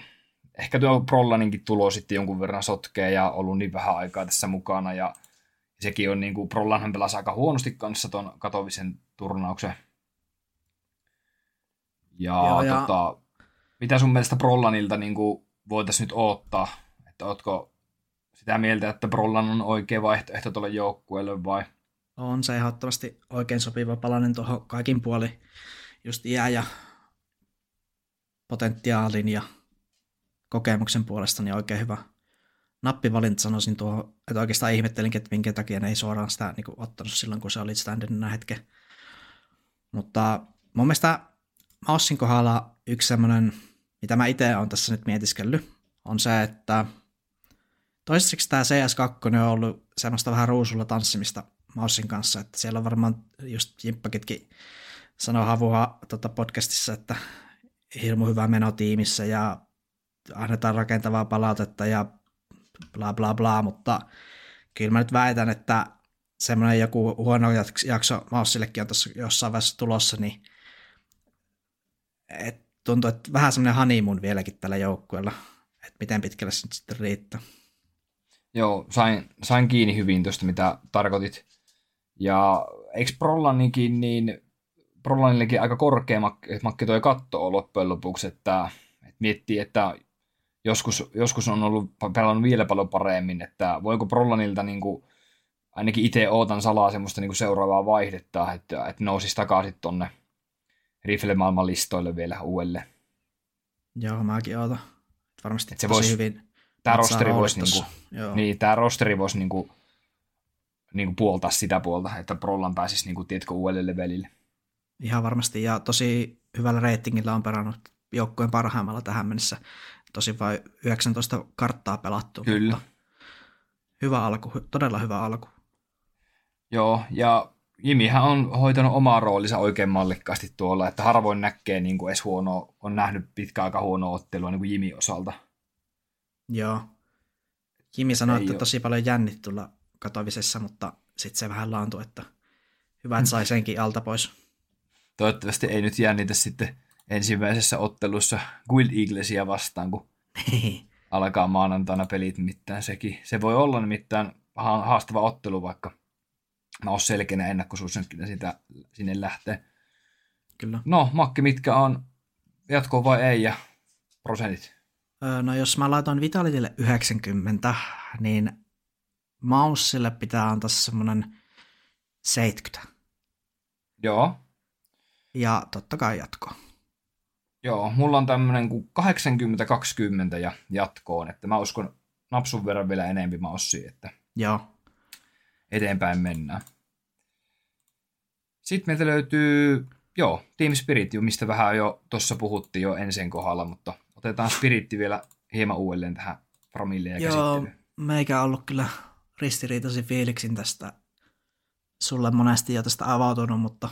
ehkä tuo Prollaninkin tulo sitten jonkun verran sotkea ja ollut niin vähän aikaa tässä mukana. Ja sekin on niin kuin, Prollanhan pelasi aika huonosti kanssa tuon Katowicen turnauksen. Ja, Joo, ja... Tota, mitä sun mielestä Prollanilta niin kuin voitaisiin nyt odottaa? Että ootko sitä mieltä, että Prollan on oikea vaihtoehto tuolle joukkueelle vai? On se ehdottomasti oikein sopiva palanen tuohon kaikin puolin. Just iä ja potentiaalin ja kokemuksen puolesta niin oikein hyvä nappivalinta sanoisin tuohon, että oikeastaan ihmettelinkin, että minkä takia ne ei suoraan sitä niin kuin ottanut silloin, kun se oli standardina hetken. Mutta mun mielestä Maussin kohdalla yksi semmoinen, mitä mä itse olen tässä nyt mietiskellyt, on se, että toiseksi tämä C S kaksi on ollut semmoista vähän ruusulla tanssimista Maussin kanssa, että siellä on varmaan just jimppakitkin sanoi Havua tota podcastissa, että hirmu hyvä meno tiimissä ja annetaan rakentavaa palautetta ja bla bla bla, mutta kyllä mä nyt väitän, että semmoinen joku huono jakso Maussillekin on tuossa jossain vaiheessa tulossa, niin et tuntuu, että vähän semmoinen honeymoon vieläkin tällä joukkueella, että miten pitkälle se nyt sitten riittää. Joo, sain, sain kiinni hyvin tuosta, mitä tarkoitit. Ja eikö Prollanikin, niin Prollanillekin aika korkea makki toi katto on loppujen lopuksi, että, että miettii, että joskus, joskus on ollut pelannut vielä paljon paremmin, että voiko Prollanilta niin kuin, ainakin itse ootan salaa semmoista niin kuin seuraavaa vaihdetta, että, että nousisi takaisin tonne riflemaailman listoille vielä uudelleen. Joo, mäkin ootan. Varmasti tosi vois, hyvin. Tämä rosteri voisi niinku, niin, vois niinku, niinku puoltaa sitä puolta, että Prollan pääsisi niinku, tiedätkö, uudelle levelille. Ihan varmasti, ja tosi hyvällä reitingillä on perannut joukkojen parhaimmalla tähän mennessä. Tosi vain yhdeksäntoista karttaa pelattu. Kyllä. Hyvä alku, todella hyvä alku. Joo, ja Jimihän on hoitanut omaa roolinsa oikein mallikkaasti tuolla, että harvoin näkee niin kuin edes huonoa, on nähnyt pitkä aika huonoa ottelua niin kuin Jimi osalta. Joo. Jimi sanoi, että ole. Tosi paljon jännit tulla Katowisessa, mutta sitten se vähän laantui, että hyvä, että sai senkin alta pois. Toivottavasti ei nyt jännitä sitten ensimmäisessä ottelussa Guild Eaglesia vastaan, kun alkaa maanantaina pelit mitään sekin. Se voi olla nimittäin haastava ottelu, vaikka mä oon selkeänä ennakkosuusinkina sitä sinne lähtee. Kyllä. No, Makki, mitkä on jatkoa vai ei ja prosentit? Öö, no jos mä laitoin Vitalitylle yhdeksänkymmentä, niin Maussille pitää antaa semmoinen seitsemänkymmentä. Joo. Ja totta kai jatkoa. Joo, mulla on tämmöinen kuin kahdeksankymmentä kaksikymmentä ja jatkoon, että mä uskon napsun verran vielä enemmän Maussia, että... Joo. Eteenpäin mennään. Sitten meiltä löytyy, joo, Team Spirit, mistä vähän jo tuossa puhuttiin jo Ensen kohdalla, mutta otetaan Spiritti vielä hieman uudelleen tähän promilleen ja joo, käsittelyyn. Meikä on ollut kyllä ristiriitaisen fiiliksin tästä. Sulle monesti jo tästä avautunut, mutta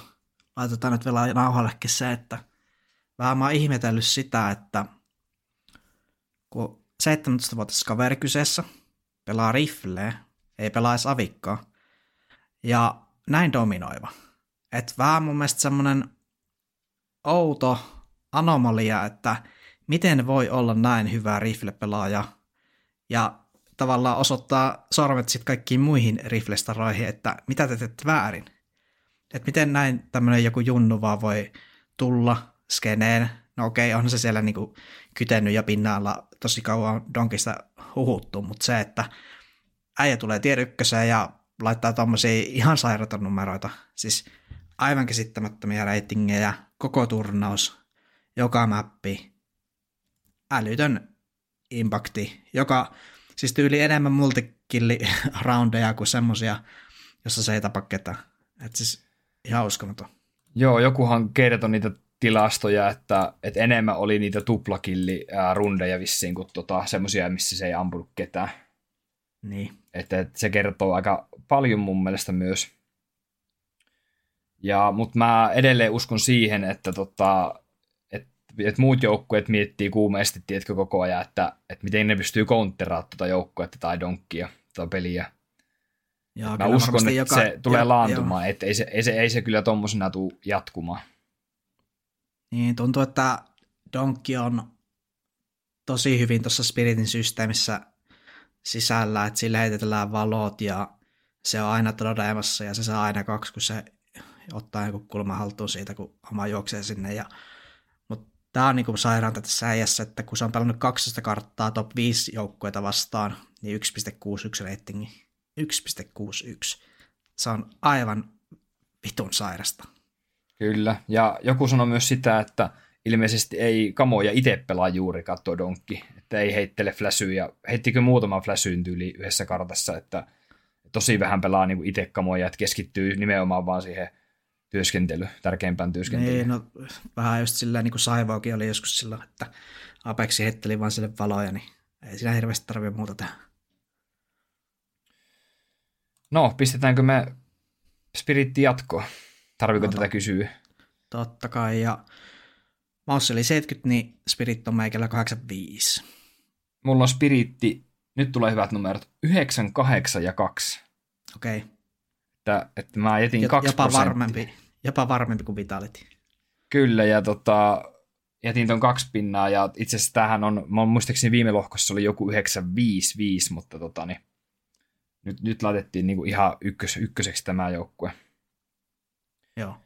laitetaan nyt vielä nauhallekin se, että vähän mä oon ihmetellyt sitä, että kun seitsemäntoistavuotias kaveri kyseessä pelaa rifleä, ei pelaa edes avikkaa. Ja näin dominoiva. Että vähän mun mielestä semmoinen outo anomalia, että miten voi olla näin hyvä riflepelaaja ja tavallaan osoittaa sormet sitten kaikkiin muihin riflestaroihin, että mitä te teet väärin. Että miten näin tämmöinen joku junnu vaan voi tulla skeneen. No okei, onhan se siellä niinku kytennyt ja pinnalla tosi kauan Donkista huhuttu, mutta se, että äijä tulee tier ykköseen ja laittaa tommosia ihan sairaita numeroita. Siis aivan käsittämättömiä reitingejä, koko turnaus, joka mäppi, älytön impakti, joka siis tyyli enemmän multikilli-roundeja kuin semmosia, jossa se ei tapa ketään. Et siis ihan uskomaton. Joo, jokuhan kertoi niitä tilastoja, että, että enemmän oli niitä tuplakilli-rundeja vissiin kuin tota, semmosia, missä se ei ampunut ketään. Niin. Että, että se kertoo aika paljon mun mielestä myös. Ja, mutta mä edelleen uskon siihen, että tota, et, et muut joukkueet miettii kuumeesti, tiedätkö, koko ajan, että et miten ne pystyy kontteraamaan tuota joukkuetta tai Donkkia tai peliä. Jaa, mä uskon, että joka... se tulee ja, laantumaan, että ei se, ei, se, ei se kyllä tommosena tule jatkumaan. Niin, tuntuu, että Donkki on tosi hyvin tuossa Spiritin systeemissä sisällä, että sille heitetellään valot ja se on aina todemassa ja se saa aina kaksi, kun se ottaa joku kulman haltuun siitä, kun oma juoksee sinne. Ja... Mutta tämä on niinku sairaanta tässä äijässä, että kun se on pelannut kaksitoista karttaa top viisi joukkueita vastaan, niin yksi pilkku kuusikymmentäyksi reitingi. yksi pilkku kuusikymmentäyksi. Se on aivan vitun sairasta. Kyllä, ja joku sanoi myös sitä, että ilmeisesti ei kamoja itse pelaa juurikaan tuo Donkki, että ei heittele fläsyä. Heittikö muutaman fläsyyn tyyliin yhdessä kartassa, että tosi vähän pelaa niinku itse kamoja, että keskittyy nimenomaan vaan siihen työskentelyyn, tärkeimpään työskentelyyn. Niin, no vähän just sillä niin kuin Saivoakin oli joskus silloin, että Apexi heitteli vaan sille valoja, niin ei siinä hirveästi tarvitse muuta tehdä. No, pistetäänkö me Spiritti jatkoon? Tarviiko no, tätä to- kysyä? Totta kai, ja Maussi oli seitsemänkymmentä, niin Spirit on meikällä kahdeksankymmentäviisi. Mulla on Spiritti, nyt tulee hyvät numerot, yhdeksän, kahdeksan ja kaksi. Okei. Okay. Että, että mä jätin kaksi jopa prosenttia. Varmempi, jopa varmempi kuin Vitality. Kyllä, ja tota, jätin ton kaksi pinnaa, ja itse asiassa tämähän on, mä muistaakseni viime lohkossa oli joku yhdeksän, viisi, viisi, mutta tota niin. Nyt, nyt laitettiin niinku ihan ykkös, ykköseksi tämä joukkue. Joo.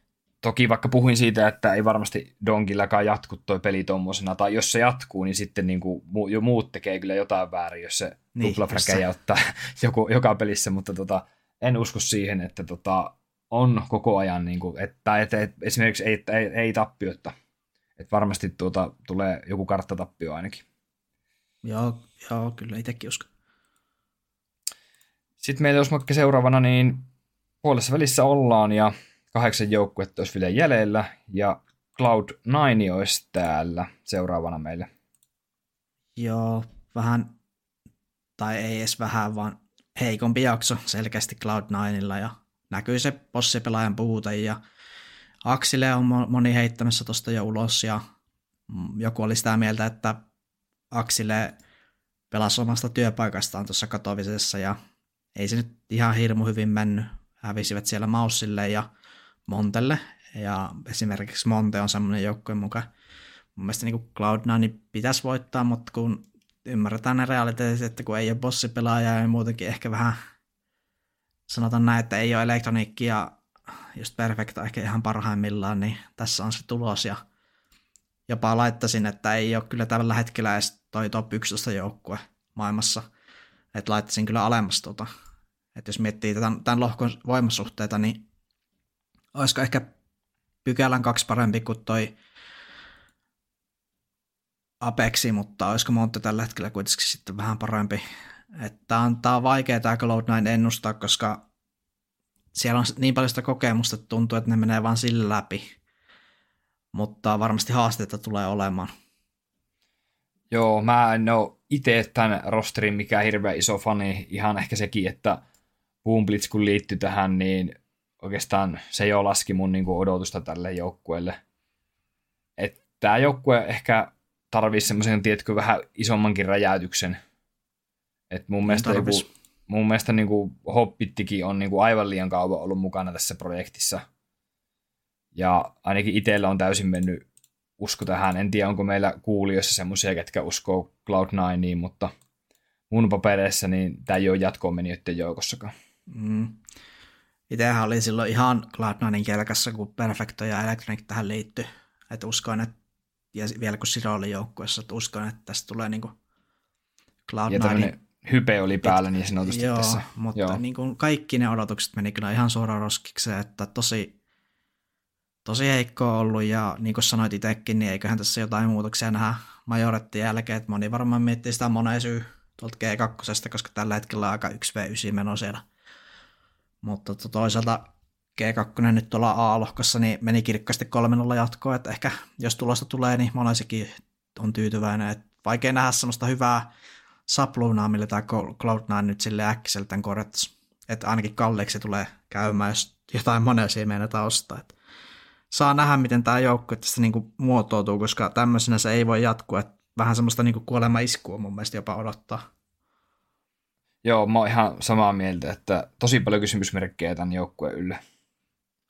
Toki vaikka puhuin siitä, että ei varmasti Donkillakaan jatku toi peli tommosena, tai jos se jatkuu, niin sitten niinku mu- jo muut tekee kyllä jotain väärin, jos se niin, tuplafräkejä ottaa joku, joka pelissä, mutta tota, en usko siihen, että tota, on koko ajan, niinku, että, että, että esimerkiksi ei, ei, ei tappiota, että varmasti tuota, tulee joku karttatappio ainakin. Joo, joo kyllä itsekin uskon. Sitten meillä olisi vaikka seuraavana, niin puolessa välissä ollaan ja kahdeksan joukkuetta olisi vielä jäljellä ja Cloud nine olisi täällä seuraavana meille. Joo, vähän, tai ei edes vähän, vaan heikompi jakso selkeästi Cloud ninella ja näkyy se bossipelaajan puute ja Axile on moni heittämässä tuosta jo ulos ja joku oli sitä mieltä, että Axile pelasi omasta työpaikastaan tuossa Katowisessa ja ei se nyt ihan hirmu hyvin mennyt. Hävisivät siellä Maussille ja Montelle. Ja esimerkiksi Monte on semmoinen joukkue muka. Mun mielestä niin Cloud nine pitäisi voittaa, mutta kun ymmärretään ne realiteetit, että kun ei ole bossipelaajaa ja muutenkin ehkä vähän sanotaan näin, että ei ole elektroniikkia just perfekta ehkä ihan parhaimmillaan, niin tässä on se tulos. Ja jopa laittaisin, että ei ole kyllä tällä hetkellä edes toi top yksitoista joukkue maailmassa. Että laittaisin kyllä alemmas tuota. Että jos miettii tämän, tämän lohkon voimasuhteita, niin olisiko ehkä pykälän kaksi parempi kuin toi Apexi, mutta olisiko Monte tällä hetkellä kuitenkin sitten vähän parempi. Että on, tää on vaikea tää Cloud nine ennustaa, koska siellä on niin paljon sitä kokemusta, että tuntuu, että ne menee vaan sillä läpi. Mutta varmasti haasteita tulee olemaan. Joo, mä en ole itse tämän rosterin mikään hirveän iso fani, ihan ehkä sekin, että Boomblitz kun liittyi tähän, niin oikeastaan se jo laski mun niinku odotusta tälle joukkueelle. Että tämä joukkue ehkä tarvitsisi semmoisen, tiedätkö, vähän isommankin räjäytyksen. Että mun, mun mielestä niinku Hobbittikin on niinku aivan liian kauan ollut mukana tässä projektissa. Ja ainakin itsellä on täysin mennyt usko tähän. En tiedä, onko meillä kuulijoissa semmoisia, ketkä uskoo Cloud nineen, mutta mun papereissa niin tämä ei ole jatkoon menijöiden joukossakaan. Mm. Itsehän oli silloin ihan Cloud ninen kelkassa, kun Perfecto ja Electronic tähän liittyi. Että uskoin, että, ja vielä kun Siro oli joukkueessa, että uskoin, että tässä tulee niin kuin Cloud nine. Ja tämmöinen hype oli päällä niin sanotusti joo, tässä. Mutta joo, mutta niin kaikki ne odotukset meni kyllä ihan suoraan roskikseen, että tosi... Tosi heikkoa ollut ja niin kuin sanoit itsekin, niin eiköhän tässä jotain muutoksia nähdä majorettien jälkeen, että moni varmaan miettii sitä moneen syy tuolta G kaksi, koska tällä hetkellä on aika yksi vastaan yhdeksän meno siellä. Mutta toisaalta G kaksi nyt tuolla A-lohkossa niin meni kirkkaasti kolme nolla jatkoon, että ehkä jos tulosta tulee, niin monaisekin on tyytyväinen. Että vaikea nähdä sellaista hyvää sapluunaa, millä tämä Cloud nine nyt sille äkkiseltään korjattaisiin. Että ainakin kalliiksi tulee käymään, jos jotain moneisia meinataan ostaa. Saa nähdä, miten tämä joukko tästä niinku muotoutuu, koska tämmöisenä se ei voi jatkua. Et vähän semmoista niinku kuolema-iskua mun mielestä jopa odottaa. Joo, mä oon ihan samaa mieltä, että tosi paljon kysymysmerkkejä tämän joukkueen yllä.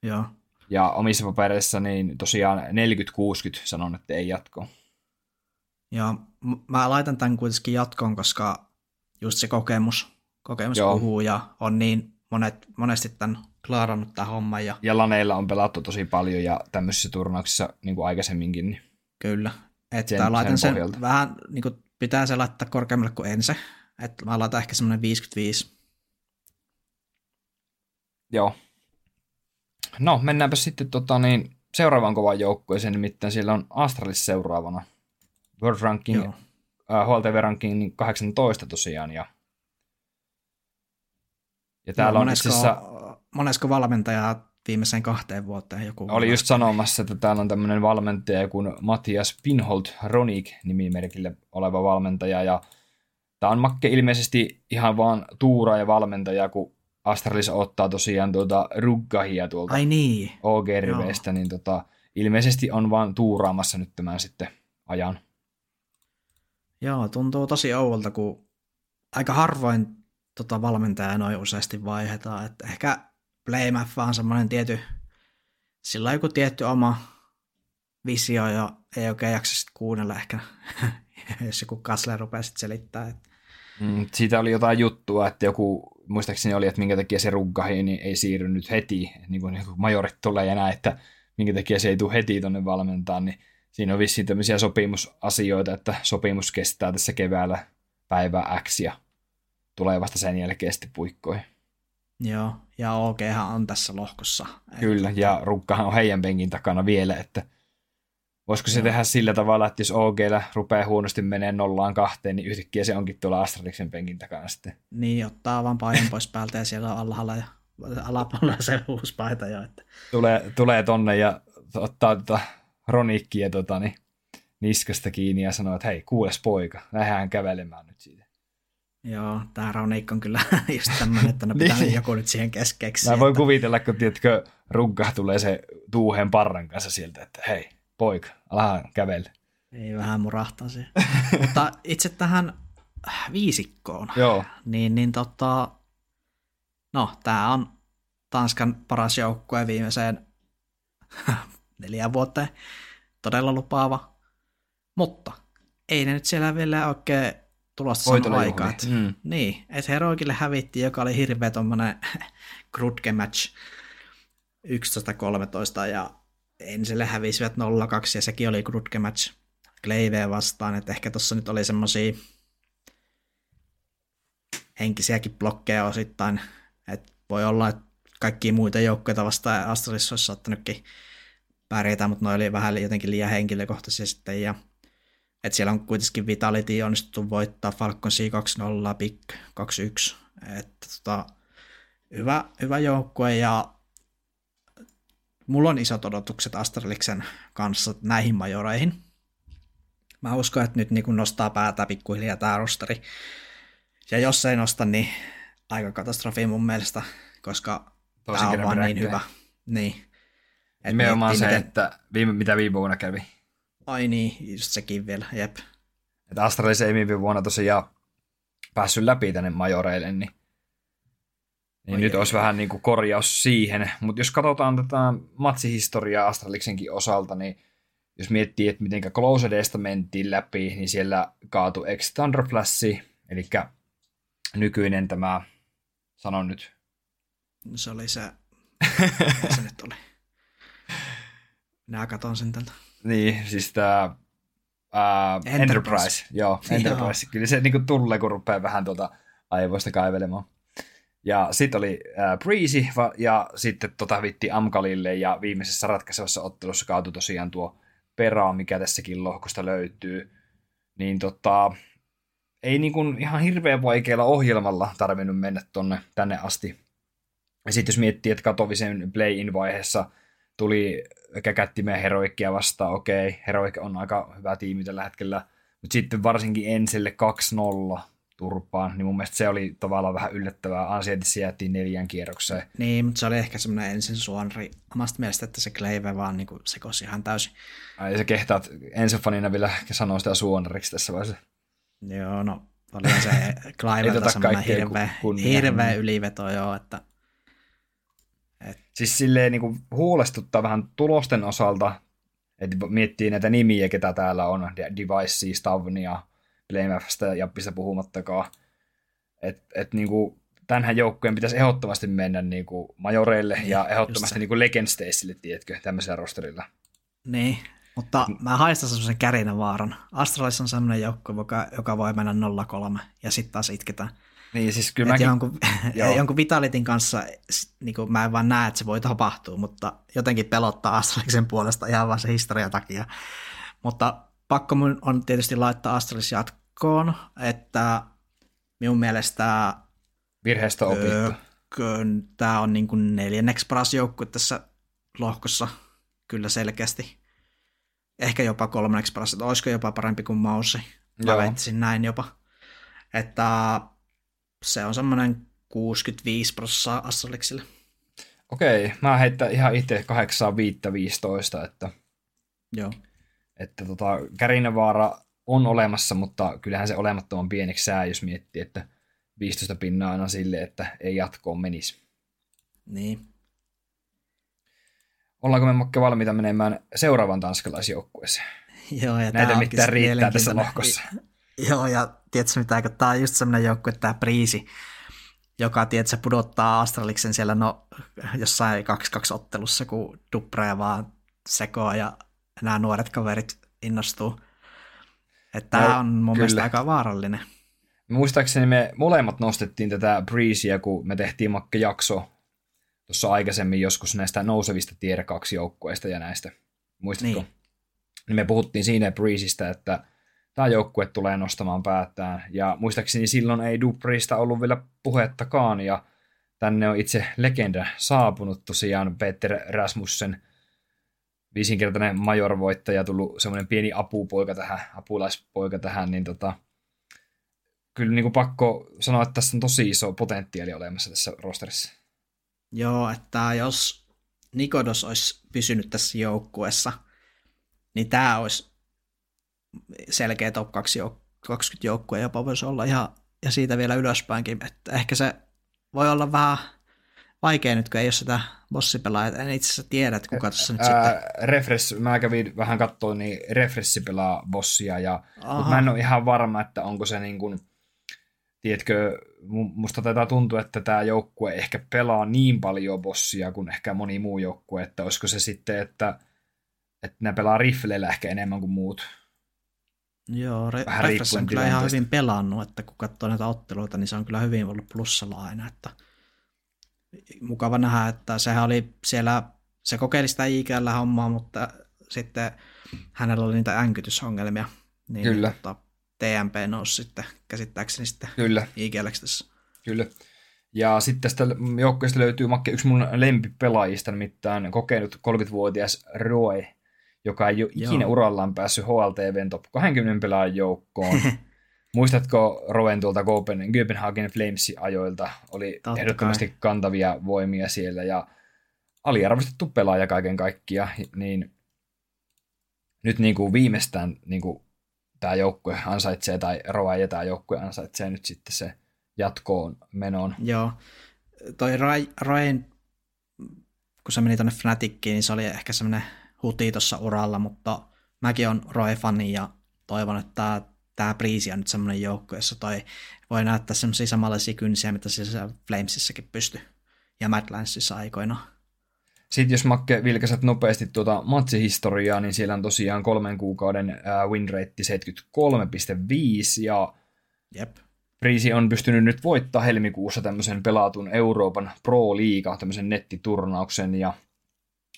Joo. Ja omissa papereissa niin tosiaan neljäkymmentä kuusikymmentä sanon, että ei jatko. Joo, mä laitan tämän kuitenkin jatkoon, koska just se kokemus, kokemus puhuu ja on niin monet, monesti tämän klaarannut tämän homman. Ja, ja laneilla on pelattu tosi paljon ja tämmöisissä turnauksissa niin kuin aikaisemminkin. Niin kyllä, että sen, laitan sen, sen vähän, niin kuin pitää se laittaa korkeammalle kuin Ense. Että mä laitan ehkä semmoinen viisikymmentäviisi. Joo. No, mennäänpä sitten tota, niin, seuraavaan kovaan joukkueeseen, nimittäin siellä on Astralis seuraavana. World Ranking, äh, H L T V Ranking kahdeksantoista tosiaan. Ja, ja täällä no, monesko, on itse asiassa... Monesko valmentajaa viimeiseen kahteen vuoteen joku... Oli just sanomassa, että täällä on tämmöinen valmentaja kuin Matias Pinholt-Ronik nimimerkille oleva valmentaja. Ja tämä on makke ilmeisesti ihan vaan tuura ja valmentaja, kun Astralis ottaa tosiaan tuota Ruggahia tuolta niin. O G-riveistä, niin tota, ilmeisesti on vaan tuuraamassa nyt tämän sitten ajan. Joo, tuntuu tosi ouvolta, kun aika harvoin tota valmentaja noin useasti vaihdetaan. Että ehkä Playmaffa on semmoinen tietty, sillä joku tietty oma visio ja ei oikein jaksa sitten kuunnella ehkä, jos joku Kassler rupeaa sitten selittämään. Mm, siitä oli jotain juttua, että joku, muistaakseni oli, että minkä takia se Ruggahi niin ei siirry nyt heti, niin kuin majorit tulee enää, että minkä takia se ei tule heti tuonne valmentaan, niin siinä on vissiin tämmöisiä sopimusasioita, että sopimus kestää tässä keväällä päivää X ja tulee vasta sen jälkeen sitten puikkoihin. Joo, ja O G:han on tässä lohkossa. Kyllä, että... ja Ruggahan on heidän penkin takana vielä, että voisiko se no. tehdä sillä tavalla, että jos O G:llä rupeaa huonosti menee nollaan kahteen, niin yhtäkkiä se onkin tuolla Astraliksen penkin takana sitten. Niin, ottaa vaan painon pois päältä ja siellä on alhaalla ja alapuolella se uusi paita jo. Että... Tulee, tulee tonne ja ottaa tota Ronikkiä tota, niin, niskasta kiinni ja sanoo, että hei, kuules poika, lähdään kävelemään nyt siitä. Joo, tämä Ronik on kyllä just tämmöinen, että ne pitää niin. joku nyt siihen keskeeksi. Mä voin että... kuvitella, kun tiedätkö, Rugga tulee se tuuheen parran kanssa sieltä, että hei, poika, alahan kävellä. Ei vähän murahtaa siihen. Mutta itse tähän viisikkoon, Joo. niin, niin tota, no tämä on Tanskan paras joukkue viimeiseen neljään vuoteen, todella lupaava, mutta ei ne nyt siellä vielä oikein tulosta saanut aikaa. Mm. Niin, että Heroikille hävittiin, joka oli hirveä tuommoinen grudge match yksitoista kolmetoista ja Ensille hävisivät nolla kaksi ja sekin oli grudge match Cleveä vastaan, että ehkä tuossa nyt oli semmoisia henkisiäkin blokkeja osittain, että voi olla, että kaikkia muita joukkoita vastaan Astralis olisi saattanutkin pärjätä, mutta ne oli vähän jotenkin liian henkilökohtaisia sitten, ja että siellä on kuitenkin Vitality onnistuttu voittaa Falconsia kaksi nolla, Big kaksi yksi, että tota, hyvä, hyvä joukkue, ja mulla on isot odotukset Astraliksen kanssa näihin majoreihin. Mä uskon, että nyt niin nostaa päätä pikkuhiljaa tämä rosteri. Ja jos ei nosta, niin aika katastrofi mun mielestä, koska tämä on vaan niin hyvä. Niin. Nimenomaan miettii, se, miten... että viime, mitä viime vuonna kävi. Ai niin, just sekin vielä, jep. Että Astralis ei viime vuonna tosiaan päässyt läpi tänne majoreille, niin Niin nyt olisi vähän niin kuin korjaus siihen, mutta jos katsotaan tätä matsihistoriaa Astraliksenkin osalta, niin jos miettii, että miten Closedesta mentiin läpi, niin siellä kaatui ex Thunderflashi, eli nykyinen tämä, sanon nyt. Se oli se, se nyt oli. Minä katson sen tältä. Niin, siis tämä ää, Enterprise. Enterprise, joo, Enterprise. Joo. Kyllä se niin kuin tulee, kun rupeaa vähän tuota aivoista kaivelemaan. Ja sitten oli äh, Breezy, ja sitten tota vitti Amkalille, ja viimeisessä ratkaisevassa ottelussa kaatui tosiaan tuo perä, mikä tässäkin lohkosta löytyy. Niin tota, ei niin kuin ihan hirveän vaikealla ohjelmalla tarvinnut mennä tonne, tänne asti. Ja sitten jos miettii, että Katovicen play-in vaiheessa tuli käkättimeen Heroikia vastaan, okei, okay, Heroik on aika hyvä tiimi tällä hetkellä, mutta sitten varsinkin Enselle kaksi nolla. Turpaan, niin mun mielestä se oli tavallaan vähän yllättävää. Ansieti se jäätiin neljän kierrokseen. Niin, mutta se oli ehkä semmoinen ensin suonri omasta mielestä, että se Cleve vaan niin sekosi ihan täysin. Ai, sä kehtaat ensin fanina vielä sanoa sitä suonriksi tässä vaiheessa. Joo, no oli se Clevelta semmoinen hirveä, hirveä yliveto, joo. Että, et. Siis silleen niin kuin huolestuttaa vähän tulosten osalta, että miettii näitä nimiä, ketä täällä on, Device, Stavnia, Playmaffista ja Jappista puhumattakaan. Et, et niinku, tämänhän joukkueen pitäisi ehdottomasti mennä niinku majoreille ja ehdottomasti niinku legendsteissille, tiedätkö, tämmöisellä rosterilla. Niin, mutta mä haistan semmoisen kärinä vaaran. Astralis on semmoinen joukkue, joka, joka voi mennä nolla kolme ja sitten taas itketään. Niin, siis kyllä mäkin... jonkun, jonkun Vitalitin kanssa niin kuin mä en vaan näe, että se voi tapahtua, mutta jotenkin pelottaa Astraliksen puolesta ihan vaan se historian takia. Mutta pakko mun on tietysti laittaa Astralis jatkoon, että minun mielestä virheestä opittu. Tämä on niin kuin neljänneksi paras joukkue tässä lohkossa, kyllä selkeästi. Ehkä jopa kolmanneksi paras, että olisiko jopa parempi kuin Maussi. Mä väittisin näin jopa. Että... se on semmoinen kuusikymmentäviisi prosenttia Astraliksille. Okei, mä heittän ihan itse kahdeksan viisi viisitoista, että, joo. Että tota, Kärinävaara on olemassa, mutta kyllähän se olemattoman pieneksi sää, jos miettii, että viisitoista pinnaa aina sille, että ei jatkoon menisi. Niin. Ollaanko me Mokke valmiita menemään seuraavan tanskalaisjoukkueeseen? Joo, ja näitä mitään riittää tässä lohkossa. Joo, ja tiedätkö mitä, kun tämä on just semmoinen joukku, että tämä Priisi, joka tiedätkö, pudottaa Astraliksen siellä no, jossain kaksi kaksi ottelussa, kun Dupree vaan sekoa ja nämä nuoret kaverit innostuu. Että tämä on mun kyllä. mielestä aika vaarallinen. Muistaakseni me molemmat nostettiin tätä Priisiä, kun me tehtiin Makke-jakso tuossa aikaisemmin joskus näistä nousevista tier kaksi joukkueista ja näistä. Muistatko? Niin. Niin me puhuttiin siinä Priisistä, että tämä joukkue tulee nostamaan päättään, ja muistaakseni silloin ei Duprista ollut vielä puhettakaan, ja tänne on itse legenda saapunut tosiaan Peter Rasmussen, viisinkertainen majorvoittaja, tullut semmoinen pieni apupoika tähän, apulaispoika tähän, niin tota, kyllä niin kuin pakko sanoa, että tässä on tosi iso potentiaali olemassa tässä rosterissa. Joo, että jos Nikodos olisi pysynyt tässä joukkueessa, niin tämä olisi selkeä top kaksikymmentä joukkue jopa voisi olla ihan, ja siitä vielä ylöspäinkin, että ehkä se voi olla vähän vaikea nyt, kun ei ole sitä bossipelaajaa, en itse asiassa tiedä, että kuka tuossa nyt ää, sitten. Refresh, mä kävin vähän katsoa, niin Refressi pelaa bossia, ja, mutta mä en ole ihan varma, että onko se niin kuin, tiedätkö, musta taitaa tuntua, että tämä joukkue ehkä pelaa niin paljon bossia kuin ehkä moni muu joukkue, että olisiko se sitten, että, että ne pelaa riffleillä ehkä enemmän kuin muut. Joo, Refres on kyllä ihan hyvin pelannut, että kun katsoo näitä otteluita, niin se on kyllä hyvin ollut plussalla aina. Että mukava nähdä, että sehän oli siellä, se kokeili sitä I G L-hommaa, mutta sitten hänellä oli niitä änkytysongelmia. Niin kyllä. Tota, T M P nousi sitten käsittääkseni sitten kyllä. I G L-ksi tässä. Kyllä. Ja sitten tästä joukkueesta löytyy Makke, yksi mun lempipelaajista, nimittäin kokenut kolmekymmentävuotias Roy, joka ei ole ikinä Joo. urallaan päässyt H L T V:n top kaksikymmentä pelaajan joukkoon. Muistatko Roen tuolta Copenhagen Flamesin ajoilta? Oli Totta ehdottomasti kai. Kantavia voimia siellä ja aliarvostettu pelaaja kaiken kaikkiaan. Niin nyt niin kuin viimeistään niin kuin tämä joukkue ansaitsee, tai Roen ja tämä joukkue ansaitsee nyt sitten se jatkoon menon. Joo, toi Roen, kun se meni tuonne Fnatickiin, niin se oli ehkä semmoinen huutiin tuossa uralla, mutta mäkin olen Roy-fani ja toivon, että tämä Breezy on nyt semmoinen joukko, jossa toi voi näyttää semmoisia samanlaisia kynsiä, mitä siellä Flamesissäkin pystyy ja Madlandsissa aikoinaan. Sitten jos Makke vilkaiset nopeasti tuota matsihistoriaa, niin siellä on tosiaan kolmen kuukauden winrate seitsemänkymmentäkolme pilkku viisi ja Jep. Breezy on pystynyt nyt voittaa helmikuussa tämmöisen pelatun Euroopan Pro-liiga, tämmöisen nettiturnauksen ja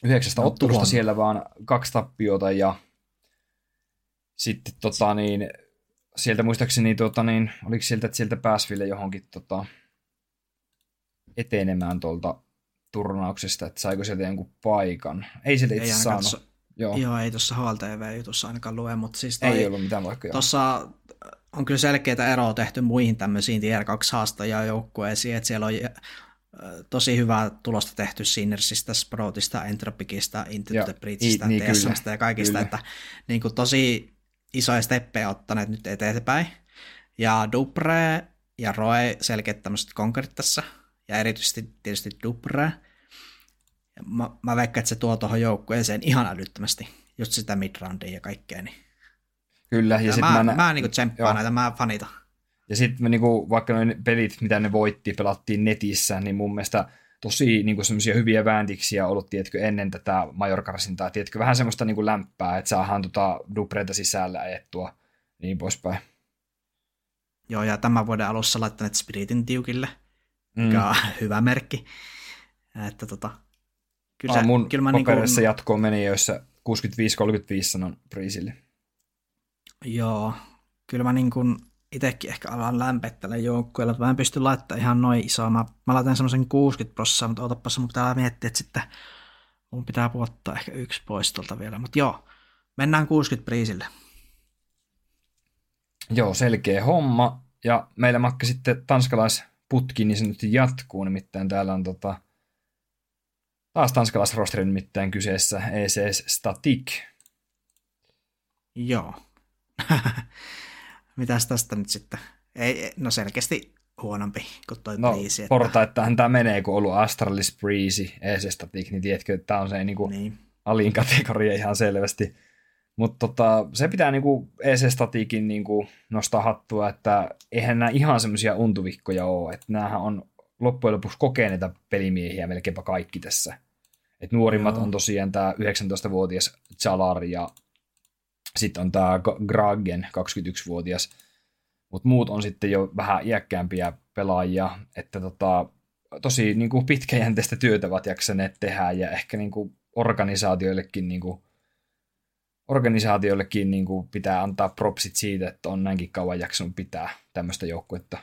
Yhdeksästä no, ottelusta tuhan. Siellä vaan kaksi tappiota ja sitten tota niin, sieltä muistaakseni tota niin, oliko sieltä, että sieltä pääsi vielä johonkin tota, etenemään tuolta turnauksesta, että saiko sieltä jonkun paikan. Ei sieltä itse saanut. Tossa, joo. joo, ei tuossa H L T V-jutussa ainakaan lue, mutta siis toi, ei ollut mitään vaikka. Tuossa on kyllä selkeää eroa tehty muihin tämmöisiin tier kaksi-haastajajoukkueisiin, että siellä on tosi hyvää tulosta tehty Sinnersistä, Sproutista, Entropikista, Into the Breachista, niin, T S M:stä ja kaikista, kyllä. Että niin kuin, tosi isoja steppejä ottaneet nyt eteenpäin. Ja Dupré ja Roe selkeät tämmöiset konkurit tässä, ja erityisesti tietysti Dupré. Mä, mä veikkaan, että se tuo tuohon joukkueeseen ihan älyttömästi, just sitä midroundia ja kaikkea. Niin. Kyllä. Ja sit mä, mä, mä niinku tsemppaan näitä, mä fanita. Ja sitten niinku, vaikka noin pelit, mitä ne voitti, pelattiin netissä, niin mun mielestä tosi niinku semmoisia hyviä vääntiksiä ollut, tiedätkö, ennen tätä Major-karsintaa. Tiedätkö, vähän semmoista niinku lämpää, että saadaan tota dupreita sisällä ajettua, niin poispäin. Joo, ja tämän vuoden alussa laittaneet Spiritin tiukille, mikä mm. on hyvä merkki. Että tota, kyllä, ah, mun kyllä mä paperissa niinku... jatkoon meni, joissa kuusikymmentäviisi kolmekymmentäviisi sanon Priisille. Joo, kyllä mä niin kuin itsekin ehkä alan lämpettää joukkueella, mutta mä en pysty laittamaan ihan noin isoa. Mä, mä laitan semmoisen kuusikymmentä prosenttia, mutta ootapassa mun pitää miettiä, että sitten mun pitää puottaa ehkä yksi pois tuolta vielä. Mutta joo, mennään kuusikymmentä Priisille. Joo, selkeä homma. Ja meillä makka sitten tanskalaisputki, niin se nyt jatkuu. Nimittäin täällä on tota, taas tanskalaisrosteri nimittäin kyseessä, E C S Static. Joo. Mitäs tästä nyt sitten? Ei, no selkeästi huonompi kuin toi no, Breezy. No portaittain tämä menee, kun on ollut Astralis, Breezy, E C S Static, niin tiedätkö, että tämä on se niinku niin. alin kategoria ihan selvästi. Mutta tota, se pitää niinku E C S Staticin niinku nostaa hattua, että eihän nämä ihan semmoisia untuvikkoja ole. Että näähän on loppujen lopuksi kokeneita pelimiehiä melkeinpä kaikki tässä. Et nuorimmat Joo. on tosiaan tämä yhdeksäntoistavuotias Jalar ja sitten on tämä Gragen, kaksikymmentäyksivuotias. Mutta muut on sitten jo vähän iäkkäämpiä pelaajia. Että tota, tosi niinku pitkäjänteistä työtä ovat jaksaneet tehdä ja ehkä niinku organisaatioillekin... Niinku organisaatioillekin niin kuin pitää antaa propsit siitä, että on näinkin kauan jaksanut pitää tämmöistä joukkuetta.